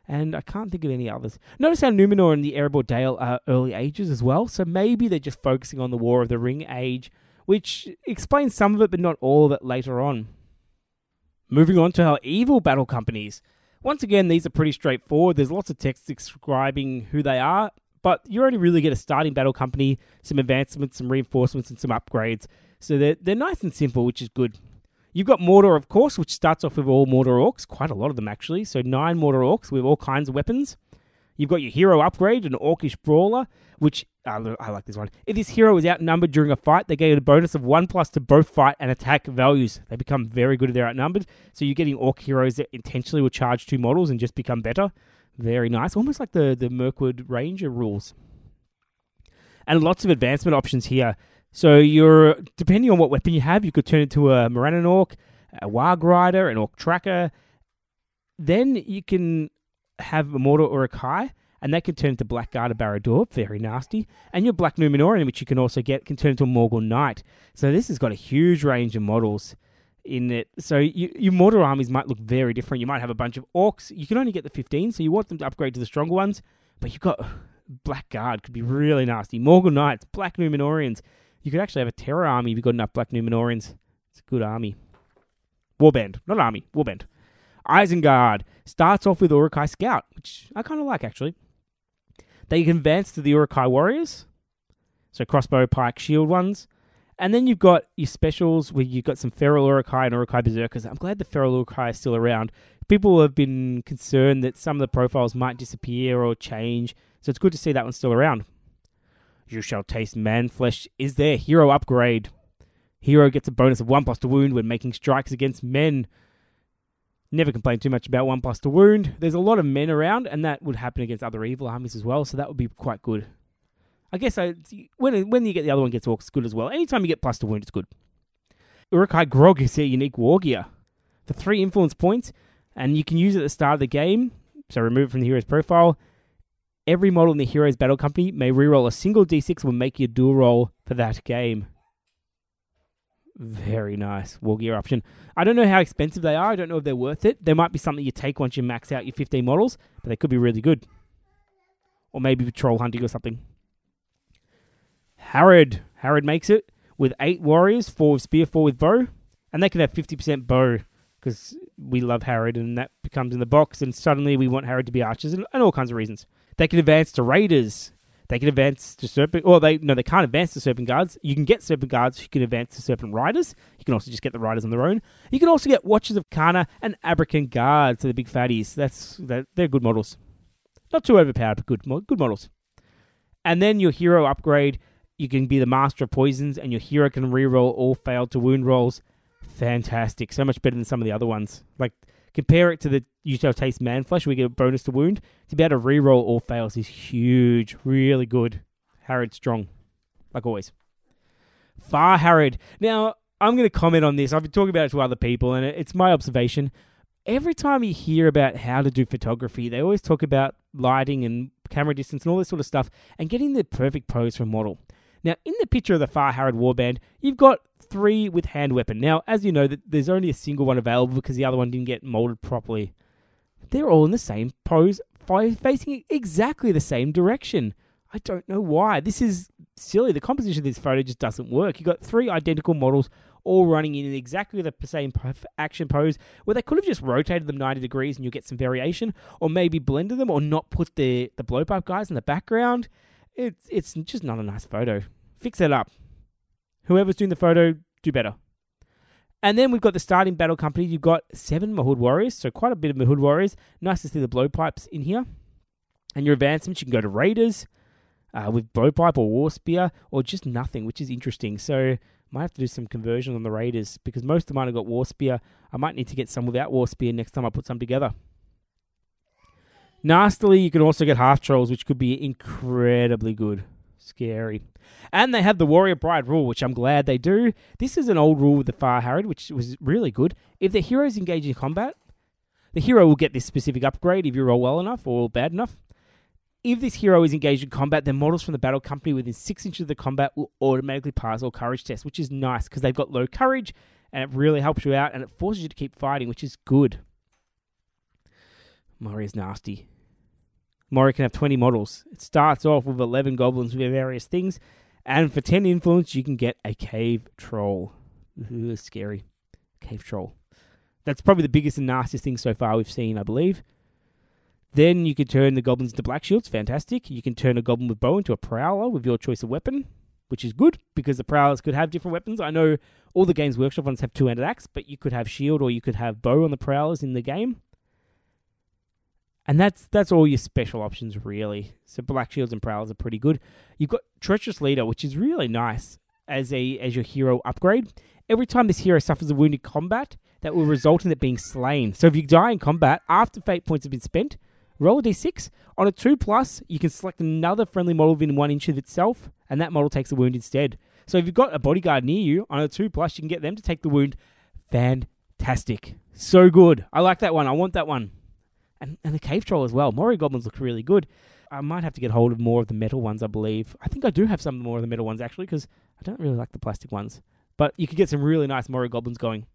And I can't think of any others. Notice how Numenor and the Erebor Dale are early ages as well, so maybe they're just focusing on the War of the Ring age, which explains some of it, but not all of it later on. Moving on to our evil battle companies. Once again, these are pretty straightforward. There's lots of text describing who they are, but you only really get a starting battle company, some advancements, some reinforcements, and some upgrades. So they're, they're nice and simple, which is good. You've got Mordor, of course, which starts off with all Mordor Orcs, quite a lot of them actually. So nine Mordor Orcs with all kinds of weapons. You've got your hero upgrade, an Orcish Brawler, which, uh, I like this one. If this hero is outnumbered during a fight, they get a bonus of one plus to both fight and attack values. They become very good if they're outnumbered. So you're getting Orc heroes that intentionally will charge two models and just become better. Very nice. Almost like the, the Mirkwood Ranger rules. And lots of advancement options here. So you're, depending on what weapon you have, you could turn into a Morannon Orc, a Warg Rider, an Orc Tracker. Then you can have a Mordor or a Kai, and they can turn into Black Guard or Barad-dûr. Very nasty. And your Black Numenorean, which you can also get, can turn into a Morgul Knight. So this has got a huge range of models in it. So you, your Mordor armies might look very different. You might have a bunch of Orcs. You can only get the fifteen, so you want them to upgrade to the stronger ones. But you've got Black Guard, could be really nasty. Morgul Knights, Black Numenoreans. You could actually have a Terror army if you've got enough Black Numenoreans. It's a good army. Warband. Not army. Warband. Isengard starts off with Uruk-hai Scout, which I kind of like, actually. They can advance to the Uruk-hai Warriors. So crossbow, pike, shield ones. And then you've got your specials where you've got some Feral Uruk-hai and Uruk-hai Berserkers. I'm glad the Feral Uruk-hai is still around. People have been concerned that some of the profiles might disappear or change. So it's good to see that one's still around. You shall taste man-flesh is their hero upgrade. Hero gets a bonus of one plus to wound when making strikes against men. Never complain too much about one plus to wound. There's a lot of men around, and that would happen against other evil armies as well, so that would be quite good. I guess I, when when you get the other one gets Orcs, it's good as well. Anytime you get plus to wound, it's good. Uruk-hai Grog is their unique war gear. For three influence points, and you can use it at the start of the game, so remove it from the hero's profile. Every model in the hero's battle company may reroll a single d six when making a dual roll for that game. Very nice war gear option. I don't know how expensive they are. I don't know if they're worth it. They might be something you take once you max out your fifteen models, but they could be really good. Or maybe patrol hunting or something. Harrod. Harrod makes it with eight warriors, four with spear, four with bow, and they can have fifty percent bow because we love Harrod and that becomes in the box and suddenly we want Harrod to be archers and, and all kinds of reasons. They can advance to Raiders. They can advance to Serpent... Or they no, they can't advance to Serpent Guards. You can get Serpent Guards. You can advance to Serpent Riders. You can also just get the Riders on their own. You can also get Watchers of Khana and Abrakan Guards. So the big fatties. That's they're, they're good models. Not too overpowered, but good, good models. And then your hero upgrade. You can be the Master of Poisons, and your hero can reroll all failed to wound rolls. Fantastic. So much better than some of the other ones. Like... Compare it to the You Shall Taste Man Flesh, we get a bonus to wound. To be able to reroll all fails is huge. Really good. Harrod strong, like always. Far Harrod. Now, I'm going to comment on this. I've been talking about it to other people, and it's my observation. Every time you hear about how to do photography, they always talk about lighting and camera distance and all this sort of stuff, and getting the perfect pose for a model. Now, in the picture of the Far Harrod Warband, you've got three with hand weapon. Now, as you know, there's only a single one available because the other one didn't get molded properly. They're all in the same pose, facing exactly the same direction. I don't know why. This is silly. The composition of this photo just doesn't work. You've got three identical models all running in exactly the same action pose where they could have just rotated them ninety degrees and you'll get some variation, or maybe blended them or not put the, the blowpipe guys in the background. It's it's just not a nice photo. fix that up. Whoever's doing the photo, do better. And then we've got the starting battle company. You've got seven Mirkwood Warriors, so quite a bit of Mirkwood Warriors. Nice to see the blowpipes in here. And your advancements, you can go to Raiders uh, with blowpipe or war spear or just nothing, which is interesting. So might have to do some conversion on the Raiders because most of mine have got war spear. I might need to get some without war spear next time I put some together. Nastily, you can also get half trolls, which could be incredibly good. Scary. And they have the Warrior Bride rule, which I'm glad they do. This is an old rule with the Far Harrod, which was really good. If the hero is engaged in combat, the hero will get this specific upgrade if you roll well enough or bad enough. If this hero is engaged in combat, then models from the battle company within six inches of the combat will automatically pass all courage tests, which is nice because they've got low courage and it really helps you out and it forces you to keep fighting, which is good. Mori's nasty. Mori can have twenty models. It starts off with eleven goblins with various things. And for ten influence, you can get a cave troll. Ooh, scary. Cave troll. That's probably the biggest and nastiest thing so far we've seen, I believe. Then you can turn the goblins into black shields. Fantastic. You can turn a goblin with bow into a prowler with your choice of weapon, which is good because the prowlers could have different weapons. I know all the Games Workshop ones have two-handed axe, but you could have shield or you could have bow on the prowlers in the game. And that's that's all your special options, really. So black shields and prowlers are pretty good. You've got Treacherous Leader, which is really nice as a as your hero upgrade. Every time this hero suffers a wound in combat, that will result in it being slain. So if you die in combat, after fate points have been spent, roll a d six. On a two plus, you can select another friendly model within one inch of itself, and that model takes a wound instead. So if you've got a bodyguard near you, on a two plus, you can get them to take the wound. Fantastic. So good. I like that one. I want that one. And, and the cave troll as well. Mori goblins look really good. I might have to get hold of more of the metal ones, I believe. I think I do have some more of the metal ones, actually, because I don't really like the plastic ones. But you could get some really nice Mori goblins going.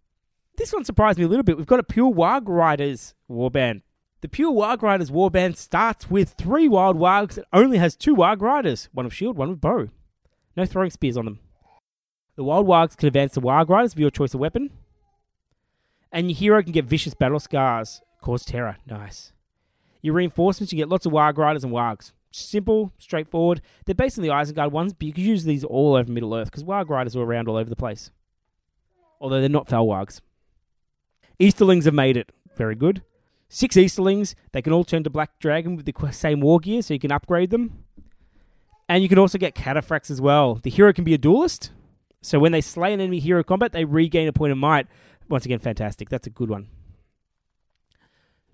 This one surprised me a little bit. We've got a Pure Warg Riders warband. The Pure Warg Riders warband starts with three wild wargs and only has two warg riders. One with shield, one with bow. No throwing spears on them. The wild wargs can advance the warg riders with your choice of weapon. And your hero can get vicious battle scars. Cause terror. Nice. Your reinforcements, you get lots of warg riders and wargs. Simple, straightforward. They're based on the Isengard ones, but you can use these all over Middle Earth because warg riders are around all over the place. Although they're not fell wargs. Easterlings have made it. Very good. Six Easterlings. They can all turn to Black Dragon with the same war gear, so you can upgrade them. And you can also get cataphracts as well. The hero can be a duelist. So when they slay an enemy hero combat, they regain a point of might. Once again, fantastic. That's a good one.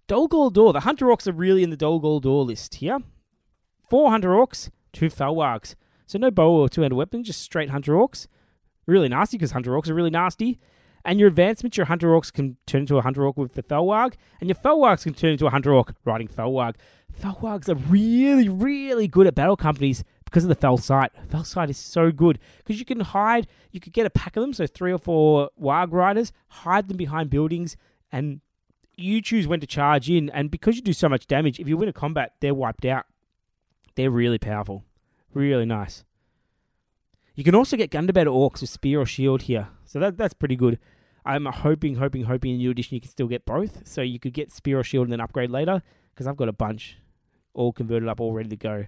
Dol Guldur. The Hunter Orcs are really in the Dol Guldur list here. Four Hunter Orcs, two Falwargs. So no bow or two-handed weapon, just straight Hunter Orcs. Really nasty because Hunter Orcs are really nasty. And your advancements, your Hunter Orcs can turn into a Hunter Orc with the Felwarg, and your Felwargs can turn into a Hunter Orc riding Felwarg. Felwargs are really, really good at battle companies because of the Fel Sight. Fel Sight is so good because you can hide, you could get a pack of them, so three or four Warg Riders, hide them behind buildings, and you choose when to charge in. And because you do so much damage, if you win a combat, they're wiped out. They're really powerful. Really nice. You can also get Gundabad Orcs with spear or shield here. So that that's pretty good. I'm hoping, hoping, hoping in new edition you can still get both. So you could get spear or shield and then upgrade later. Because I've got a bunch all converted up, all ready to go.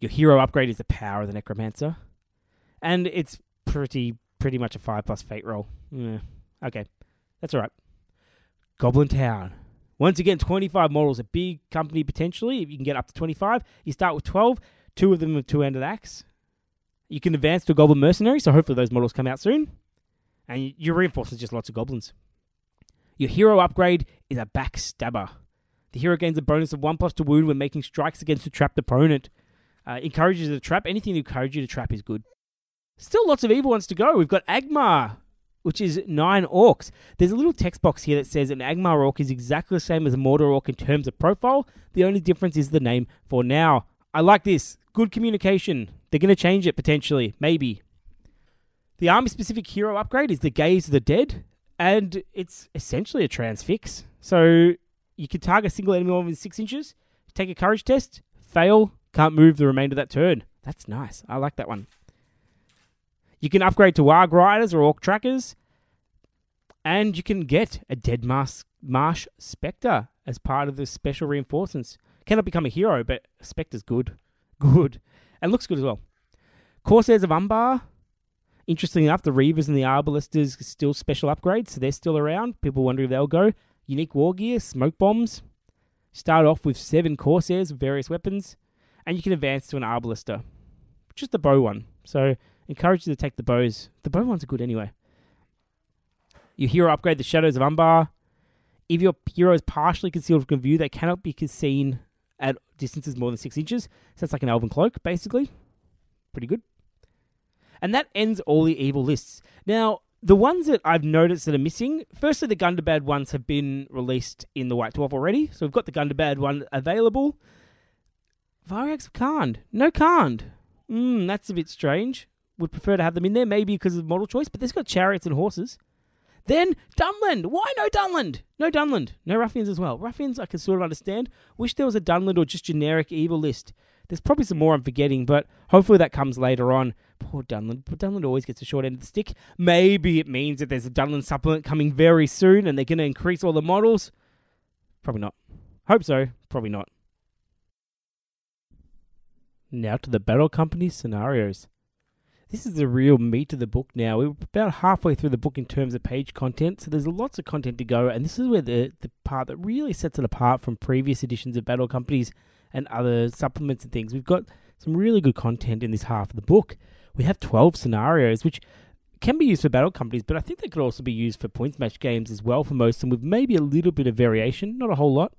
Your hero upgrade is the power of the Necromancer. And it's pretty pretty much a five plus fate roll. Yeah. Okay. That's all right. Goblin Town. Once again, twenty-five models. A big company potentially. If you can get up to twenty-five. You start with twelve. Two of them with two-handed axe. You can advance to a Goblin Mercenary, so hopefully those models come out soon. And your reinforcements, just lots of goblins. Your hero upgrade is a Backstabber. The hero gains a bonus of one plus to wound when making strikes against a trapped opponent. Uh, encourages the trap. Anything to encourage you to trap is good. Still lots of evil ones to go. We've got Agmar, which is nine orcs. There's a little text box here that says an Agmar orc is exactly the same as a Mordor orc in terms of profile. The only difference is the name for now. I like this. Good communication. They're going to change it potentially. Maybe. The army-specific hero upgrade is the Gaze of the Dead. And it's essentially a transfix. So you can target a single enemy within six inches. Take a courage test. Fail. Can't move the remainder of that turn. That's nice. I like that one. You can upgrade to Warg Riders or Orc Trackers. And you can get a Dead Marsh, Marsh Spectre as part of the special reinforcements. Cannot become a hero, but Spectre's good. Good. And looks good as well. Corsairs of Umbar. Interestingly enough, the Reavers and the Arbalisters still special upgrades, so they're still around. People wonder if they'll go. Unique war gear, smoke bombs. Start off with seven Corsairs with various weapons, and you can advance to an Arbalister, which is the bow one. So encourage you to take the bows. The bow ones are good anyway. Your hero upgrade the Shadows of Umbar. If your hero is partially concealed from view, they cannot be seen at distances more than six inches. So that's like an Elven Cloak, basically. Pretty good. And that ends all the evil lists. Now, the ones that I've noticed that are missing, firstly, the Gundabad ones have been released in the White Dwarf already. So we've got the Gundabad one available. Variax of Khand. No Khand. Mm, that's a bit strange. Would prefer to have them in there, maybe because of model choice, but they've got chariots and horses. Then Dunland. Why no Dunland? No Dunland. No Ruffians as well. Ruffians I can sort of understand. Wish there was a Dunland or just generic evil list. There's probably some more I'm forgetting, but hopefully that comes later on. Poor Dunland. But Dunland always gets the short end of the stick. Maybe it means that there's a Dunland supplement coming very soon and they're going to increase all the models. Probably not. Hope so. Probably not. Now to the Battle Company scenarios. This is the real meat of the book now. We're about halfway through the book in terms of page content, so there's lots of content to go, and this is where the, the part that really sets it apart from previous editions of Battle Companies and other supplements and things. We've got some really good content in this half of the book. We have twelve scenarios, which can be used for Battle Companies, but I think they could also be used for points match games as well for most, and with maybe a little bit of variation, not a whole lot.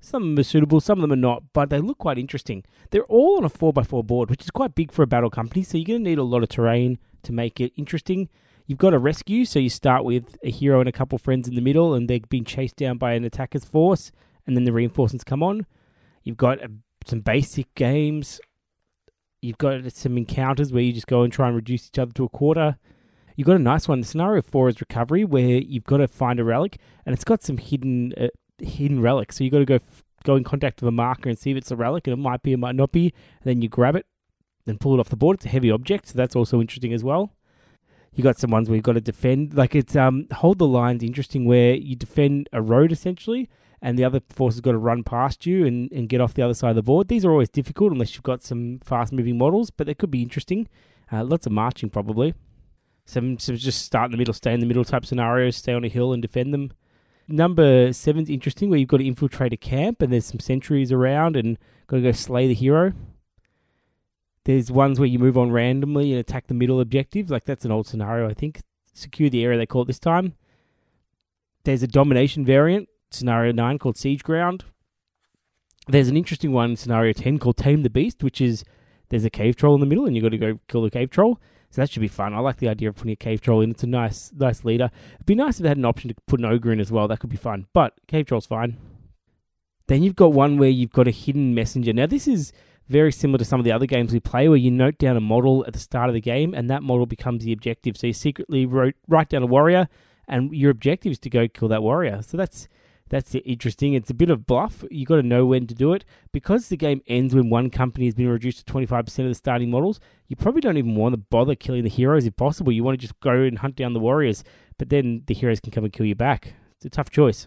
Some of them are suitable, some of them are not, but they look quite interesting. They're all on a four by four board, which is quite big for a battle company, so you're going to need a lot of terrain to make it interesting. You've got a rescue, so you start with a hero and a couple friends in the middle, and they're being chased down by an attacker's force, and then the reinforcements come on. You've got uh, some basic games. You've got some encounters where you just go and try and reduce each other to a quarter. You've got a nice one. Scenario four is recovery, where you've got to find a relic, and it's got some hidden... Uh, hidden relic. So you got to go f- go in contact with a marker and see if it's a relic, and it might be, it might not be. And then you grab it and pull it off the board. It's a heavy object, so that's also interesting as well. You got some ones where you've got to defend, like it's um hold the line's interesting, where you defend a road essentially, and the other force has got to run past you and, and get off the other side of the board. These are always difficult unless you've got some fast moving models, but they could be interesting. Uh, lots of marching probably. Some, some just start in the middle, stay in the middle type scenarios, stay on a hill and defend them. Number seven's interesting, where you've got to infiltrate a camp and there's some sentries around and got to go slay the hero. There's ones where you move on randomly and attack the middle objective. Like, that's an old scenario, I think. Secure the area, they call it this time. There's a domination variant, scenario nine, called Siege Ground. There's an interesting one, scenario ten, called Tame the Beast, which is there's a cave troll in the middle and you've got to go kill the cave troll. So that should be fun. I like the idea of putting a cave troll in. It's a nice nice leader. It'd be nice if they had an option to put an ogre in as well. That could be fun. But cave troll's fine. Then you've got one where you've got a hidden messenger. Now, this is very similar to some of the other games we play, where you note down a model at the start of the game and that model becomes the objective. So you secretly wrote, write down a warrior and your objective is to go kill that warrior. So that's that's interesting. It's a bit of bluff. You've got to know when to do it. Because the game ends when one company has been reduced to twenty-five percent of the starting models, you probably don't even want to bother killing the heroes if possible. You want to just go and hunt down the warriors, but then the heroes can come and kill you back. It's a tough choice.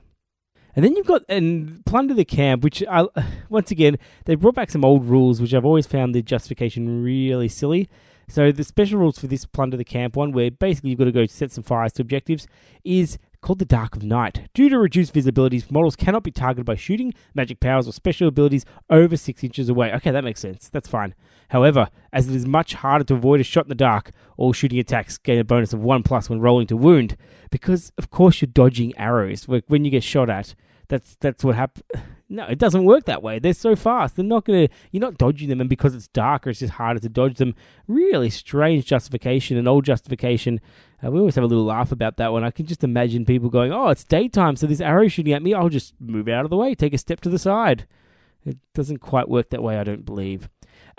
And then you've got and Plunder the Camp, which, I, once again, they brought back some old rules, which I've always found the justification really silly. So the special rules for this Plunder the Camp one, where basically you've got to go set some fires to objectives, is called the Dark of Night. Due to reduced visibility, models cannot be targeted by shooting, magic powers, or special abilities over six inches away. Okay, that makes sense. That's fine. However, as it is much harder to avoid a shot in the dark, all shooting attacks gain a bonus of one plus when rolling to wound, because, of course, you're dodging arrows. When you get shot at, that's that's what happens. No, it doesn't work that way. They're so fast. They're not going to, you're not dodging them, and because it's darker, it's just harder to dodge them. Really strange justification, an old justification. Uh, we always have a little laugh about that one. I can just imagine people going, oh, it's daytime, so this arrow shooting at me, I'll just move out of the way, take a step to the side. It doesn't quite work that way, I don't believe.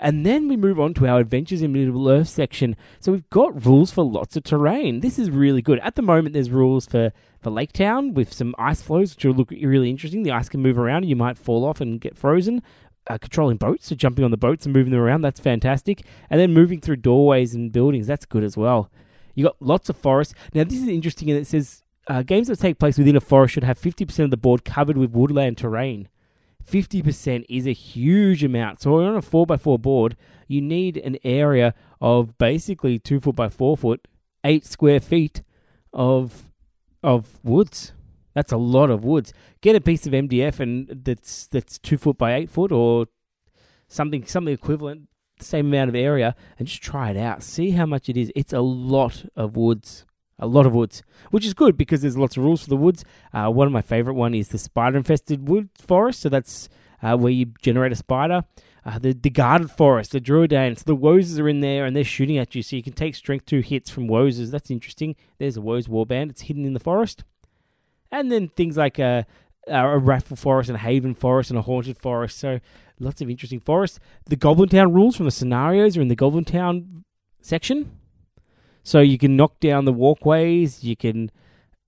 And then we move on to our Adventures in Middle Earth section. So we've got rules for lots of terrain. This is really good. At the moment, there's rules for, for Lake Town with some ice flows, which will look really interesting. The ice can move around and you might fall off and get frozen. Uh, controlling boats, so jumping on the boats and moving them around, that's fantastic. And then moving through doorways and buildings, that's good as well. You got lots of forests. Now, this is interesting, and it says uh, games that take place within a forest should have fifty percent of the board covered with woodland terrain. fifty percent is a huge amount. So on a four by four board, you need an area of basically two foot by four foot, eight square feet of of woods. That's a lot of woods. Get a piece of M D F and that's that's two foot by eight foot or something something equivalent, same amount of area, and just try it out. See how much it is. It's a lot of woods. A lot of woods, which is good because there's lots of rules for the woods. Uh, one of my favorite one is the spider-infested wood forest, so that's uh, where you generate a spider. Uh, the, the guarded forest, the Druidane, so the Wozes are in there and they're shooting at you, so you can take strength two hits from Wozes. That's interesting. There's a Woz warband. It's hidden in the forest. And then things like a, a raffle forest and a haven forest and a haunted forest, so lots of interesting forests. The Goblin Town rules from the scenarios are in the Goblin Town section. So you can knock down the walkways, you can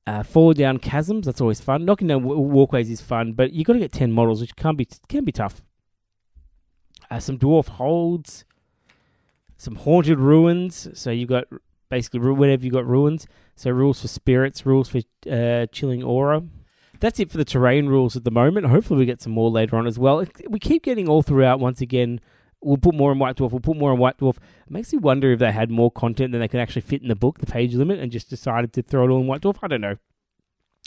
uh, fall down chasms, that's always fun. Knocking down w- walkways is fun, but you've got to get ten models, which can be t- can be tough. Uh, some dwarf holds, some haunted ruins, so you've got basically ru- whenever you've got ruins. So rules for spirits, rules for uh, chilling aura. That's it for the terrain rules at the moment. Hopefully we get some more later on as well. We keep getting all throughout once again. We'll put more on White Dwarf. We'll put more on White Dwarf. It makes me wonder if they had more content than they could actually fit in the book, the page limit, and just decided to throw it all in White Dwarf. I don't know.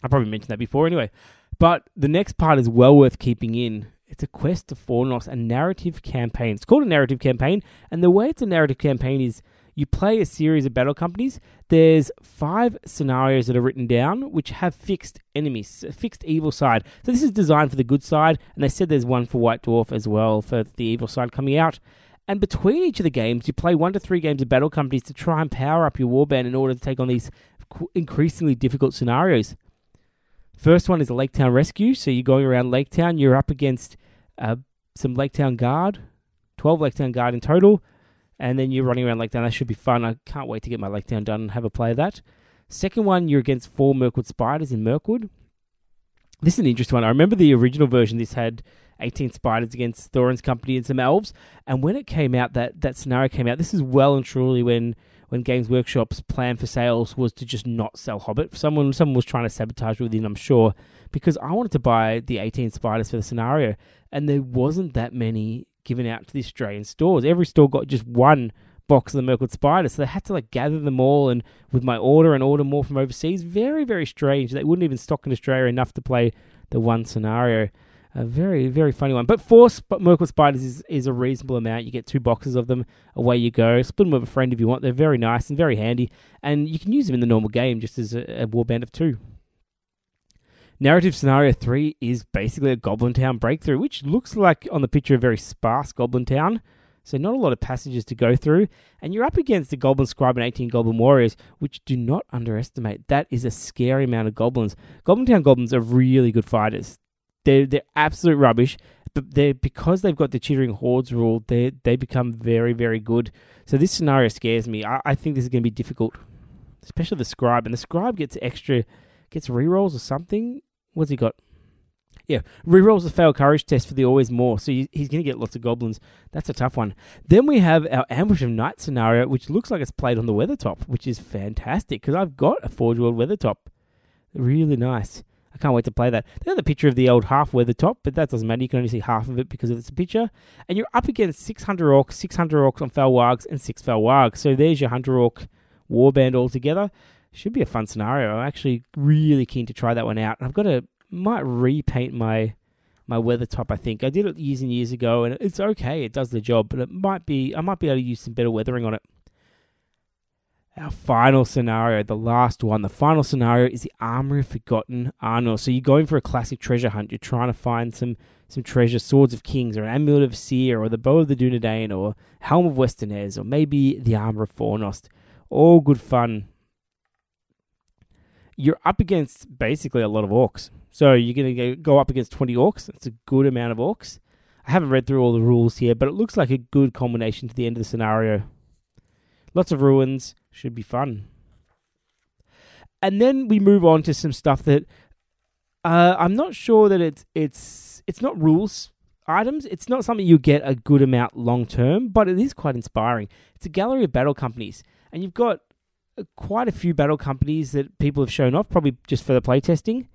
I probably mentioned that before anyway. But the next part is well worth keeping in. It's a quest to Fornos, a narrative campaign. It's called a narrative campaign, and the way it's a narrative campaign is you play a series of battle companies. There's five scenarios that are written down which have fixed enemies, fixed evil side. So this is designed for the good side, and they said there's one for White Dwarf as well for the evil side coming out. And between each of the games, you play one to three games of battle companies to try and power up your warband in order to take on these increasingly difficult scenarios. First one is a Lake Town rescue. So you're going around Lake Town. You're up against uh, some Lake Town Guard, twelve Lake Town Guard in total. And then you're running around Lake Town. That should be fun. I can't wait to get my Lake Town done and have a play of that. Second one, you're against four Mirkwood spiders in Mirkwood. This is an interesting one. I remember the original version. This had eighteen spiders against Thorin's company and some elves. And when it came out, that, that scenario came out, this is well and truly when, when Games Workshop's plan for sales was to just not sell Hobbit. Someone, someone was trying to sabotage within, I'm sure, because I wanted to buy the eighteen spiders for the scenario. And there wasn't that many given out to the Australian stores. Every store got just one box of the Mirkwood spider, so they had to like gather them all and with my order and order more from overseas. Very, very strange. They wouldn't even stock in Australia enough to play the one scenario. A very, very funny one. But four sp- Mirkwood spiders is, is a reasonable amount. You get two boxes of them. Away you go. Split them with a friend if you want. They're very nice and very handy, and you can use them in the normal game just as a, a warband of two. Narrative Scenario three is basically a Goblin Town breakthrough, which looks like, on the picture, a very sparse Goblin Town. So not a lot of passages to go through. And you're up against the Goblin Scribe and eighteen Goblin Warriors, which do not underestimate. That is a scary amount of goblins. Goblin Town goblins are really good fighters. They're, they're absolute rubbish. But they're, because they've got the Chittering Hordes rule, they they become very, very good. So this scenario scares me. I, I think this is going to be difficult, especially the Scribe. And the Scribe gets extra... Gets rerolls or something. What's he got? Yeah, rerolls a failed courage test for the always more. So he's going to get lots of goblins. That's a tough one. Then we have our ambush of night scenario, which looks like it's played on the weathertop, which is fantastic because I've got a Forge World weathertop. Really nice. I can't wait to play that. They have the picture of the old half weathertop, but that doesn't matter. You can only see half of it because it's a picture. And you're up against six Hunter Orcs, six Hunter Orcs on Falwargs, and six Falwargs. So there's your Hunter Orc warband all together. Should be a fun scenario. I'm actually really keen to try that one out. I've got to might repaint my my weather top. I think I did it years and years ago, and it's okay. It does the job, but it might be I might be able to use some better weathering on it. Our final scenario, the last one, the final scenario is the Armory of Forgotten Arnor. So you're going for a classic treasure hunt. You're trying to find some some treasure, Swords of Kings, or an Amulet of Seer, or the Bow of the Dunedain, or Helm of Westernez, or maybe the Armor of Fornost. All good fun. You're up against basically a lot of orcs. So you're going to go up against twenty orcs. That's a good amount of orcs. I haven't read through all the rules here, but it looks like a good combination to the end of the scenario. Lots of ruins. Should be fun. And then we move on to some stuff that uh, I'm not sure that it's it's it's not rules items. It's not something you get a good amount long term, but it is quite inspiring. It's a gallery of battle companies. And you've got quite a few battle companies that people have shown off, probably just for the playtesting,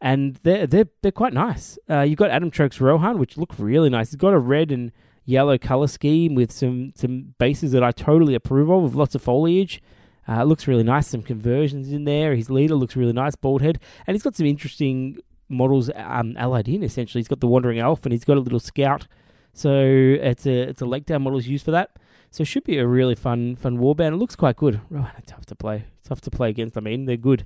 and they're, they're, they're quite nice. Uh, you've got Adam Troke's Rohan, which look really nice. It's got a red and yellow color scheme with some, some bases that I totally approve of, with lots of foliage. Uh, looks really nice. Some conversions in there. His leader looks really nice, bald head. And he's got some interesting models um, allied in, essentially. He's got the Wandering Elf and he's got a little scout. So it's a it's a Lakedown model used for that. So it should be a really fun fun warband. It looks quite good. Right, oh, tough to play. Tough to play against. I mean, they're good.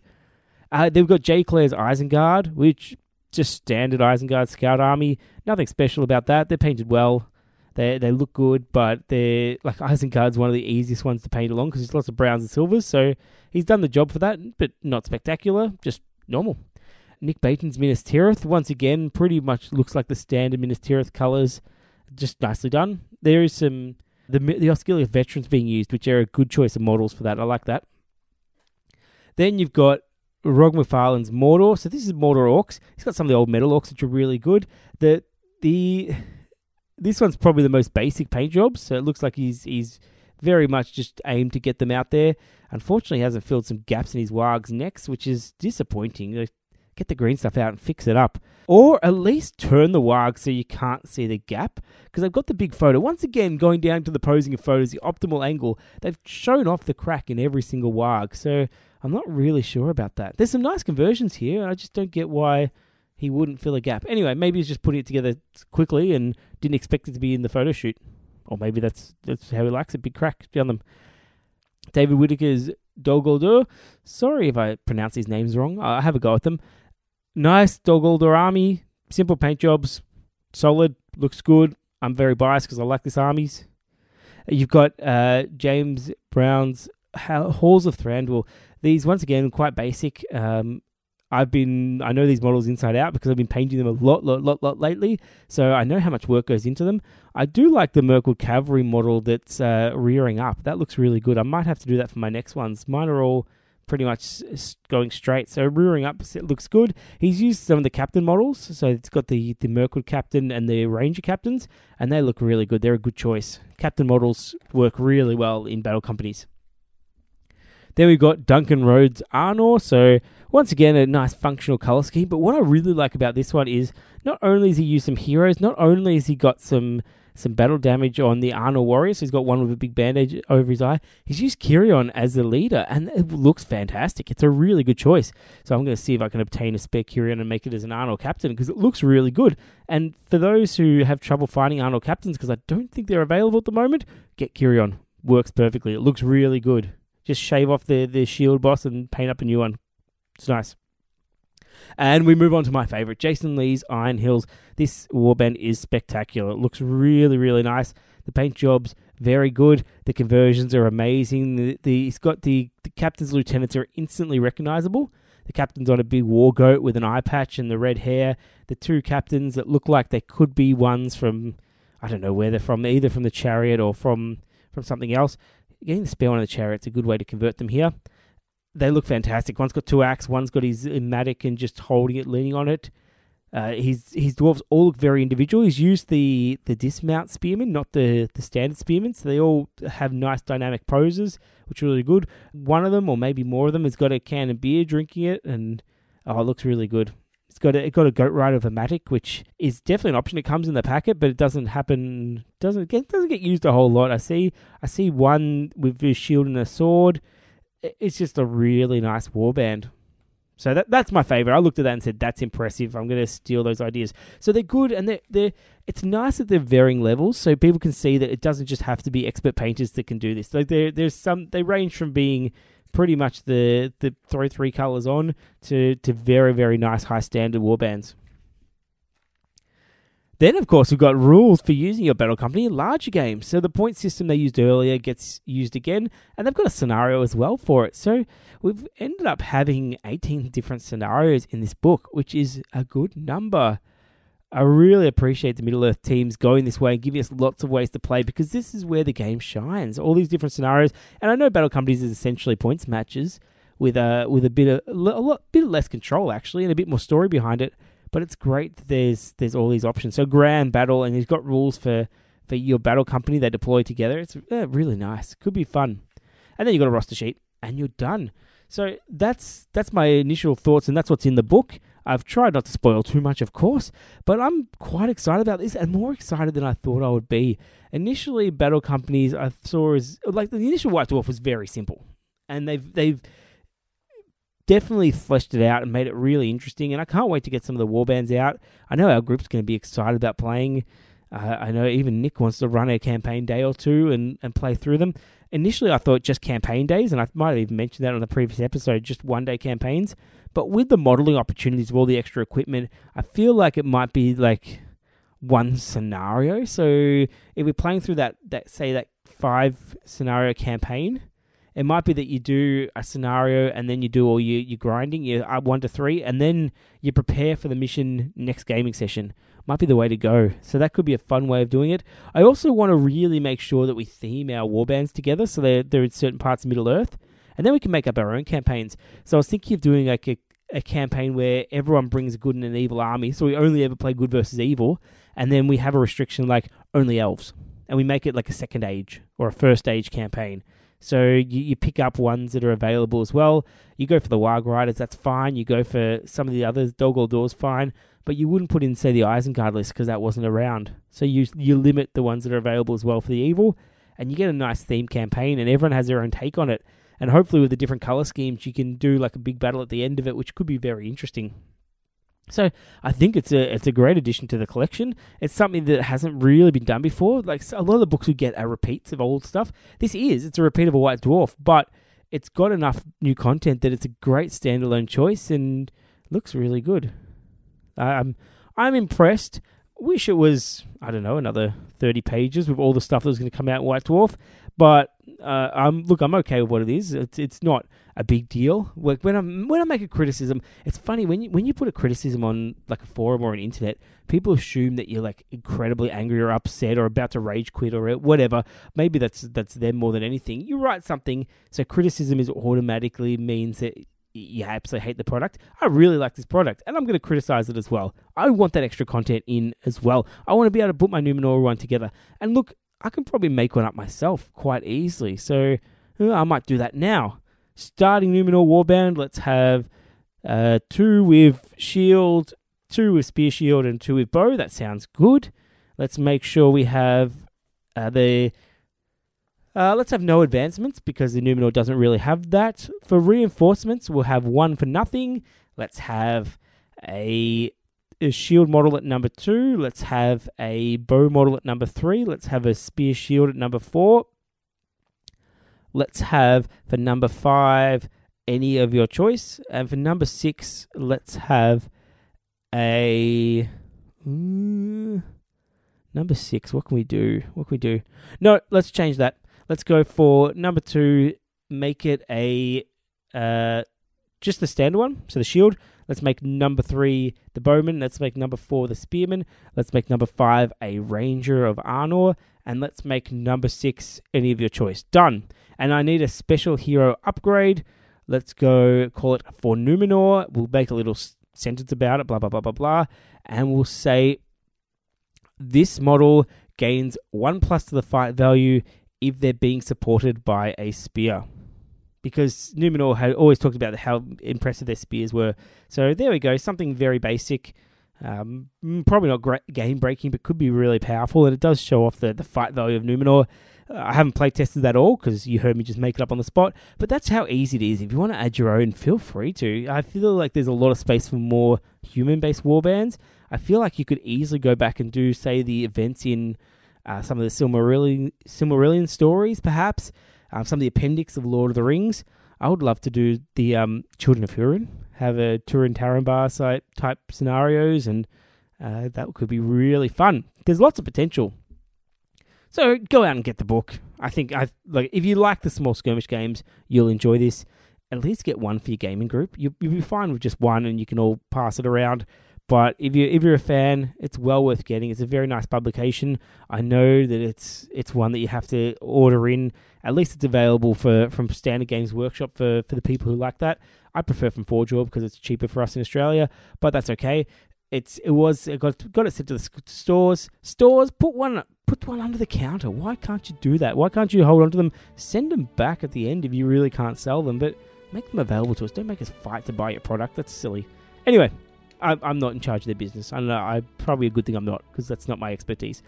Uh, they've got J. Clare's Isengard, which just standard Isengard scout army. Nothing special about that. They're painted well. They they look good, but they're like Isengard's one of the easiest ones to paint along because there's lots of browns and silvers. So he's done the job for that, but not spectacular, just normal. Nick Baton's Minas Tirith, once again, pretty much looks like the standard Minas Tirith colours, just nicely done. There is some the the Osgiliath veterans being used, which are a good choice of models for that. I like that. Then you've got Rog McFarlane's Mordor. So this is Mordor Orcs. He's got some of the old metal orcs which are really good. The the This one's probably the most basic paint job, so it looks like he's he's very much just aimed to get them out there. Unfortunately, he hasn't filled some gaps in his wargs' necks, which is disappointing. Get the green stuff out and fix it up. Or at least turn the warg so you can't see the gap, because I've got the big photo. Once again, going down to the posing of photos, the optimal angle, they've shown off the crack in every single warg, so I'm not really sure about that. There's some nice conversions here, and I just don't get why he wouldn't fill a gap. Anyway, maybe he's just putting it together quickly and didn't expect it to be in the photo shoot. Or maybe that's that's how he likes it. Big crack down them. David Whittaker's Dol Guldur. Sorry if I pronounce these names wrong. I have a go at them. Nice Dol Guldur army. Simple paint jobs. Solid. Looks good. I'm very biased because I like this armies. You've got uh, James Brown's Halls of Thranduil. These, once again, quite basic. Um... I've been, I know these models inside out because I've been painting them a lot, lot, lot, lot lately. So I know how much work goes into them. I do like the Mirkwood Cavalry model that's uh, rearing up. That looks really good. I might have to do that for my next ones. Mine are all pretty much going straight. So rearing up looks good. He's used some of the captain models. So it's got the, the Mirkwood captain and the Ranger captains, and they look really good. They're a good choice. Captain models work really well in Battle Companies. Then we've got Duncan Rhodes Arnor. So once again, a nice functional colour scheme. But what I really like about this one is not only has he used some heroes, not only has he got some some battle damage on the Arnor Warriors. So he's got one with a big bandage over his eye. He's used Kirion as the leader, and it looks fantastic. It's a really good choice. So I'm going to see if I can obtain a spare Kirion and make it as an Arnor captain because it looks really good. And for those who have trouble finding Arnor captains, because I don't think they're available at the moment, get Kirion. Works perfectly. It looks really good. Just shave off the, the shield boss and paint up a new one. It's nice. And we move on to my favourite, Jason Lee's Iron Hills. This warband is spectacular. It looks really, really nice. The paint job's very good. The conversions are amazing. The, the it's got the, the captains, lieutenants are instantly recognisable. The captain's on a big war goat with an eye patch and the red hair. The two captains that look like they could be ones from, I don't know where they're from, either from the Chariot or from, from something else. Getting the spare one of the Chariot's a good way to convert them here. They look fantastic. One's got two axes, one's got his matic and just holding it, leaning on it. Uh, his his dwarves all look very individual. He's used the, the dismount spearmen, not the, the standard spearmen. So they all have nice dynamic poses, which are really good. One of them, or maybe more of them, has got a can of beer drinking it, and oh, it looks really good. It's got a, it got a goat rider of a matic, which is definitely an option. It comes in the packet, but it doesn't happen. Doesn't get doesn't get used a whole lot. I see I see one with his shield and a sword. It's just a really nice warband. So that that's my favorite. I looked at that and said that's impressive. I'm going to steal those ideas. So they're good, and they they it's nice that they're varying levels, so people can see that it doesn't just have to be expert painters that can do this. Like there there's some they range from being pretty much the, the throw three colours on to, to very, very nice high-standard warbands. Then, of course, we've got rules for using your battle company in larger games. So the point system they used earlier gets used again, and they've got a scenario as well for it. So we've ended up having eighteen different scenarios in this book, which is a good number. I really appreciate the Middle-earth teams going this way and giving us lots of ways to play because this is where the game shines, all these different scenarios. And I know Battle Companies is essentially points matches with a, with a bit of a lot, bit less control, actually, and a bit more story behind it. But it's great that there's, there's all these options. So grand battle, and he's got rules for, for your battle company they deploy together. It's uh, really nice. Could be fun. and then you've got a roster sheet, and you're done. So that's that's my initial thoughts, and that's what's in the book. I've tried not to spoil too much, of course, but I'm quite excited about this, and more excited than I thought I would be. Initially, Battle Companies I saw as like the initial White Dwarf was very simple, and they've they've definitely fleshed it out and made it really interesting. And I can't wait to get some of the warbands out. I know our group's going to be excited about playing. Uh, I know even Nick wants to run a campaign day or two and, and play through them. Initially, I thought just campaign days, and I might have even mentioned that on the previous episode, just one-day campaigns. But with the modelling opportunities, with all the extra equipment, I feel like it might be like one scenario. So if we're playing through that, that say, that five-scenario campaign, it might be that you do a scenario and then you do all your, your grinding, your one to three, and then you prepare for the mission next gaming session. Might be the way to go. So that could be a fun way of doing it. I also want to really make sure that we theme our warbands together so they're, they're in certain parts of Middle Earth. And then we can make up our own campaigns. So I was thinking of doing like a, a campaign where everyone brings a good and an evil army. So we only ever play good versus evil. And then we have a restriction like only elves. And we make it like a second age or a first age campaign. So you, you pick up ones that are available as well. You go for the Warg Riders, that's fine. You go for some of the others, Dol Gulduar's fine. But you wouldn't put in, say, the Isengard list because that wasn't around. So you you limit the ones that are available as well for the evil, and you get a nice theme campaign, and everyone has their own take on it. And hopefully with the different colour schemes, you can do like a big battle at the end of it, which could be very interesting. So I think it's a it's a great addition to the collection. It's something that hasn't really been done before. Like a lot of the books we get are repeats of old stuff. This is, it's a repeat of a White Dwarf, but it's got enough new content that it's a great standalone choice and looks really good. Um, I'm impressed. Wish it was, I don't know, another thirty pages with all the stuff that was going to come out in White Dwarf. But uh, I'm, look, I'm okay with what it is. It's, it's not a big deal. Like when I'm when I make a criticism, it's funny when you, when you put a criticism on like a forum or an internet, people assume that you're like incredibly angry or upset or about to rage quit or whatever. Maybe that's that's them more than anything. You write something, so criticism is automatically means that. Yeah, I absolutely hate the product. I really like this product, and I'm going to criticize it as well. I want that extra content in as well. I want to be able to put my Numenor one together. And look, I can probably make one up myself quite easily, so I might do that now. Starting Numenor Warband, let's have uh, two with shield, two with spear shield, and two with bow. That sounds good. Let's make sure we have uh, the... Uh, let's have no advancements because the Numenor doesn't really have that. For reinforcements, we'll have one for nothing. Let's have a, a shield model at number two. Let's have a bow model at number three. Let's have a spear shield at number four. Let's have for number five, any of your choice. And for number six, let's have a... Mm, number six, what can we do? What can we do? No, let's change that. Let's go for number two, make it a uh, just the standard one, so the shield. Let's make number three the bowman. Let's make number four the spearman. Let's make number five a ranger of Arnor. And let's make number six any of your choice. Done. And I need a special hero upgrade. Let's go call it for Numenor. We'll make a little sentence about it, blah, blah, blah, blah, blah. And we'll say this model gains one plus to the fight value if they're being supported by a spear. Because Numenor had always talked about how impressive their spears were. So there we go, something very basic. Um, probably not great game-breaking, but could be really powerful. And it does show off the, the fight value of Numenor. Uh, I haven't play-tested that all because you heard me just make it up on the spot. But that's how easy it is. If you want to add your own, feel free to. I feel like there's a lot of space for more human-based warbands. I feel like you could easily go back and do, say, the events in... Uh, some of the Silmarillion, Silmarillion stories, perhaps. Um, some of the appendix of Lord of the Rings. I would love to do the um, Children of Húrin. Have a Turin Taranbar type scenarios, and uh, that could be really fun. There's lots of potential. So go out and get the book. I think I like if you like the small skirmish games, you'll enjoy this. At least get one for your gaming group. You, you'll be fine with just one, and you can all pass it around. But if you if you're a fan, it's well worth getting. It's a very nice publication. I know that it's it's one that you have to order in. At least it's available for from Standard Games Workshop for, for the people who like that. I prefer from ForgeWorld because it's cheaper for us in Australia, but that's okay. It's it was it got got it sent to the stores. Stores put one put one under the counter. Why can't you do that? Why can't you hold on to them? Send them back at the end if you really can't sell them, but make them available to us. Don't make us fight to buy your product. That's silly. Anyway, I, I'm not in charge of their business. I don't know. I probably a good thing I'm not, because that's not my expertise.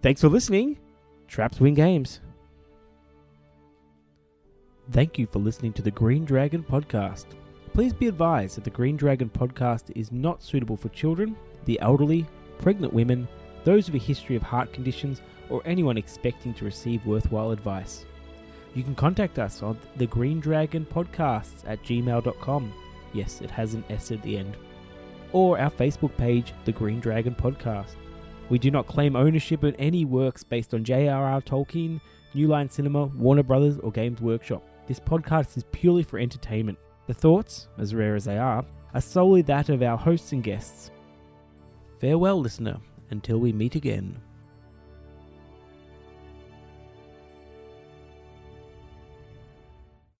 Thanks for listening. Traps win games. Thank you for listening to the Green Dragon Podcast. Please be advised that the Green Dragon Podcast is not suitable for children, the elderly, pregnant women, those with a history of heart conditions, or anyone expecting to receive worthwhile advice. You can contact us on the green dragon podcasts at gmail dot com. Yes, it has an S at the end. Or our Facebook page, The Green Dragon Podcast. We do not claim ownership of any works based on J R R Tolkien, New Line Cinema, Warner Brothers, or Games Workshop. This podcast is purely for entertainment. The thoughts, as rare as they are, are solely that of our hosts and guests. Farewell, listener, until we meet again.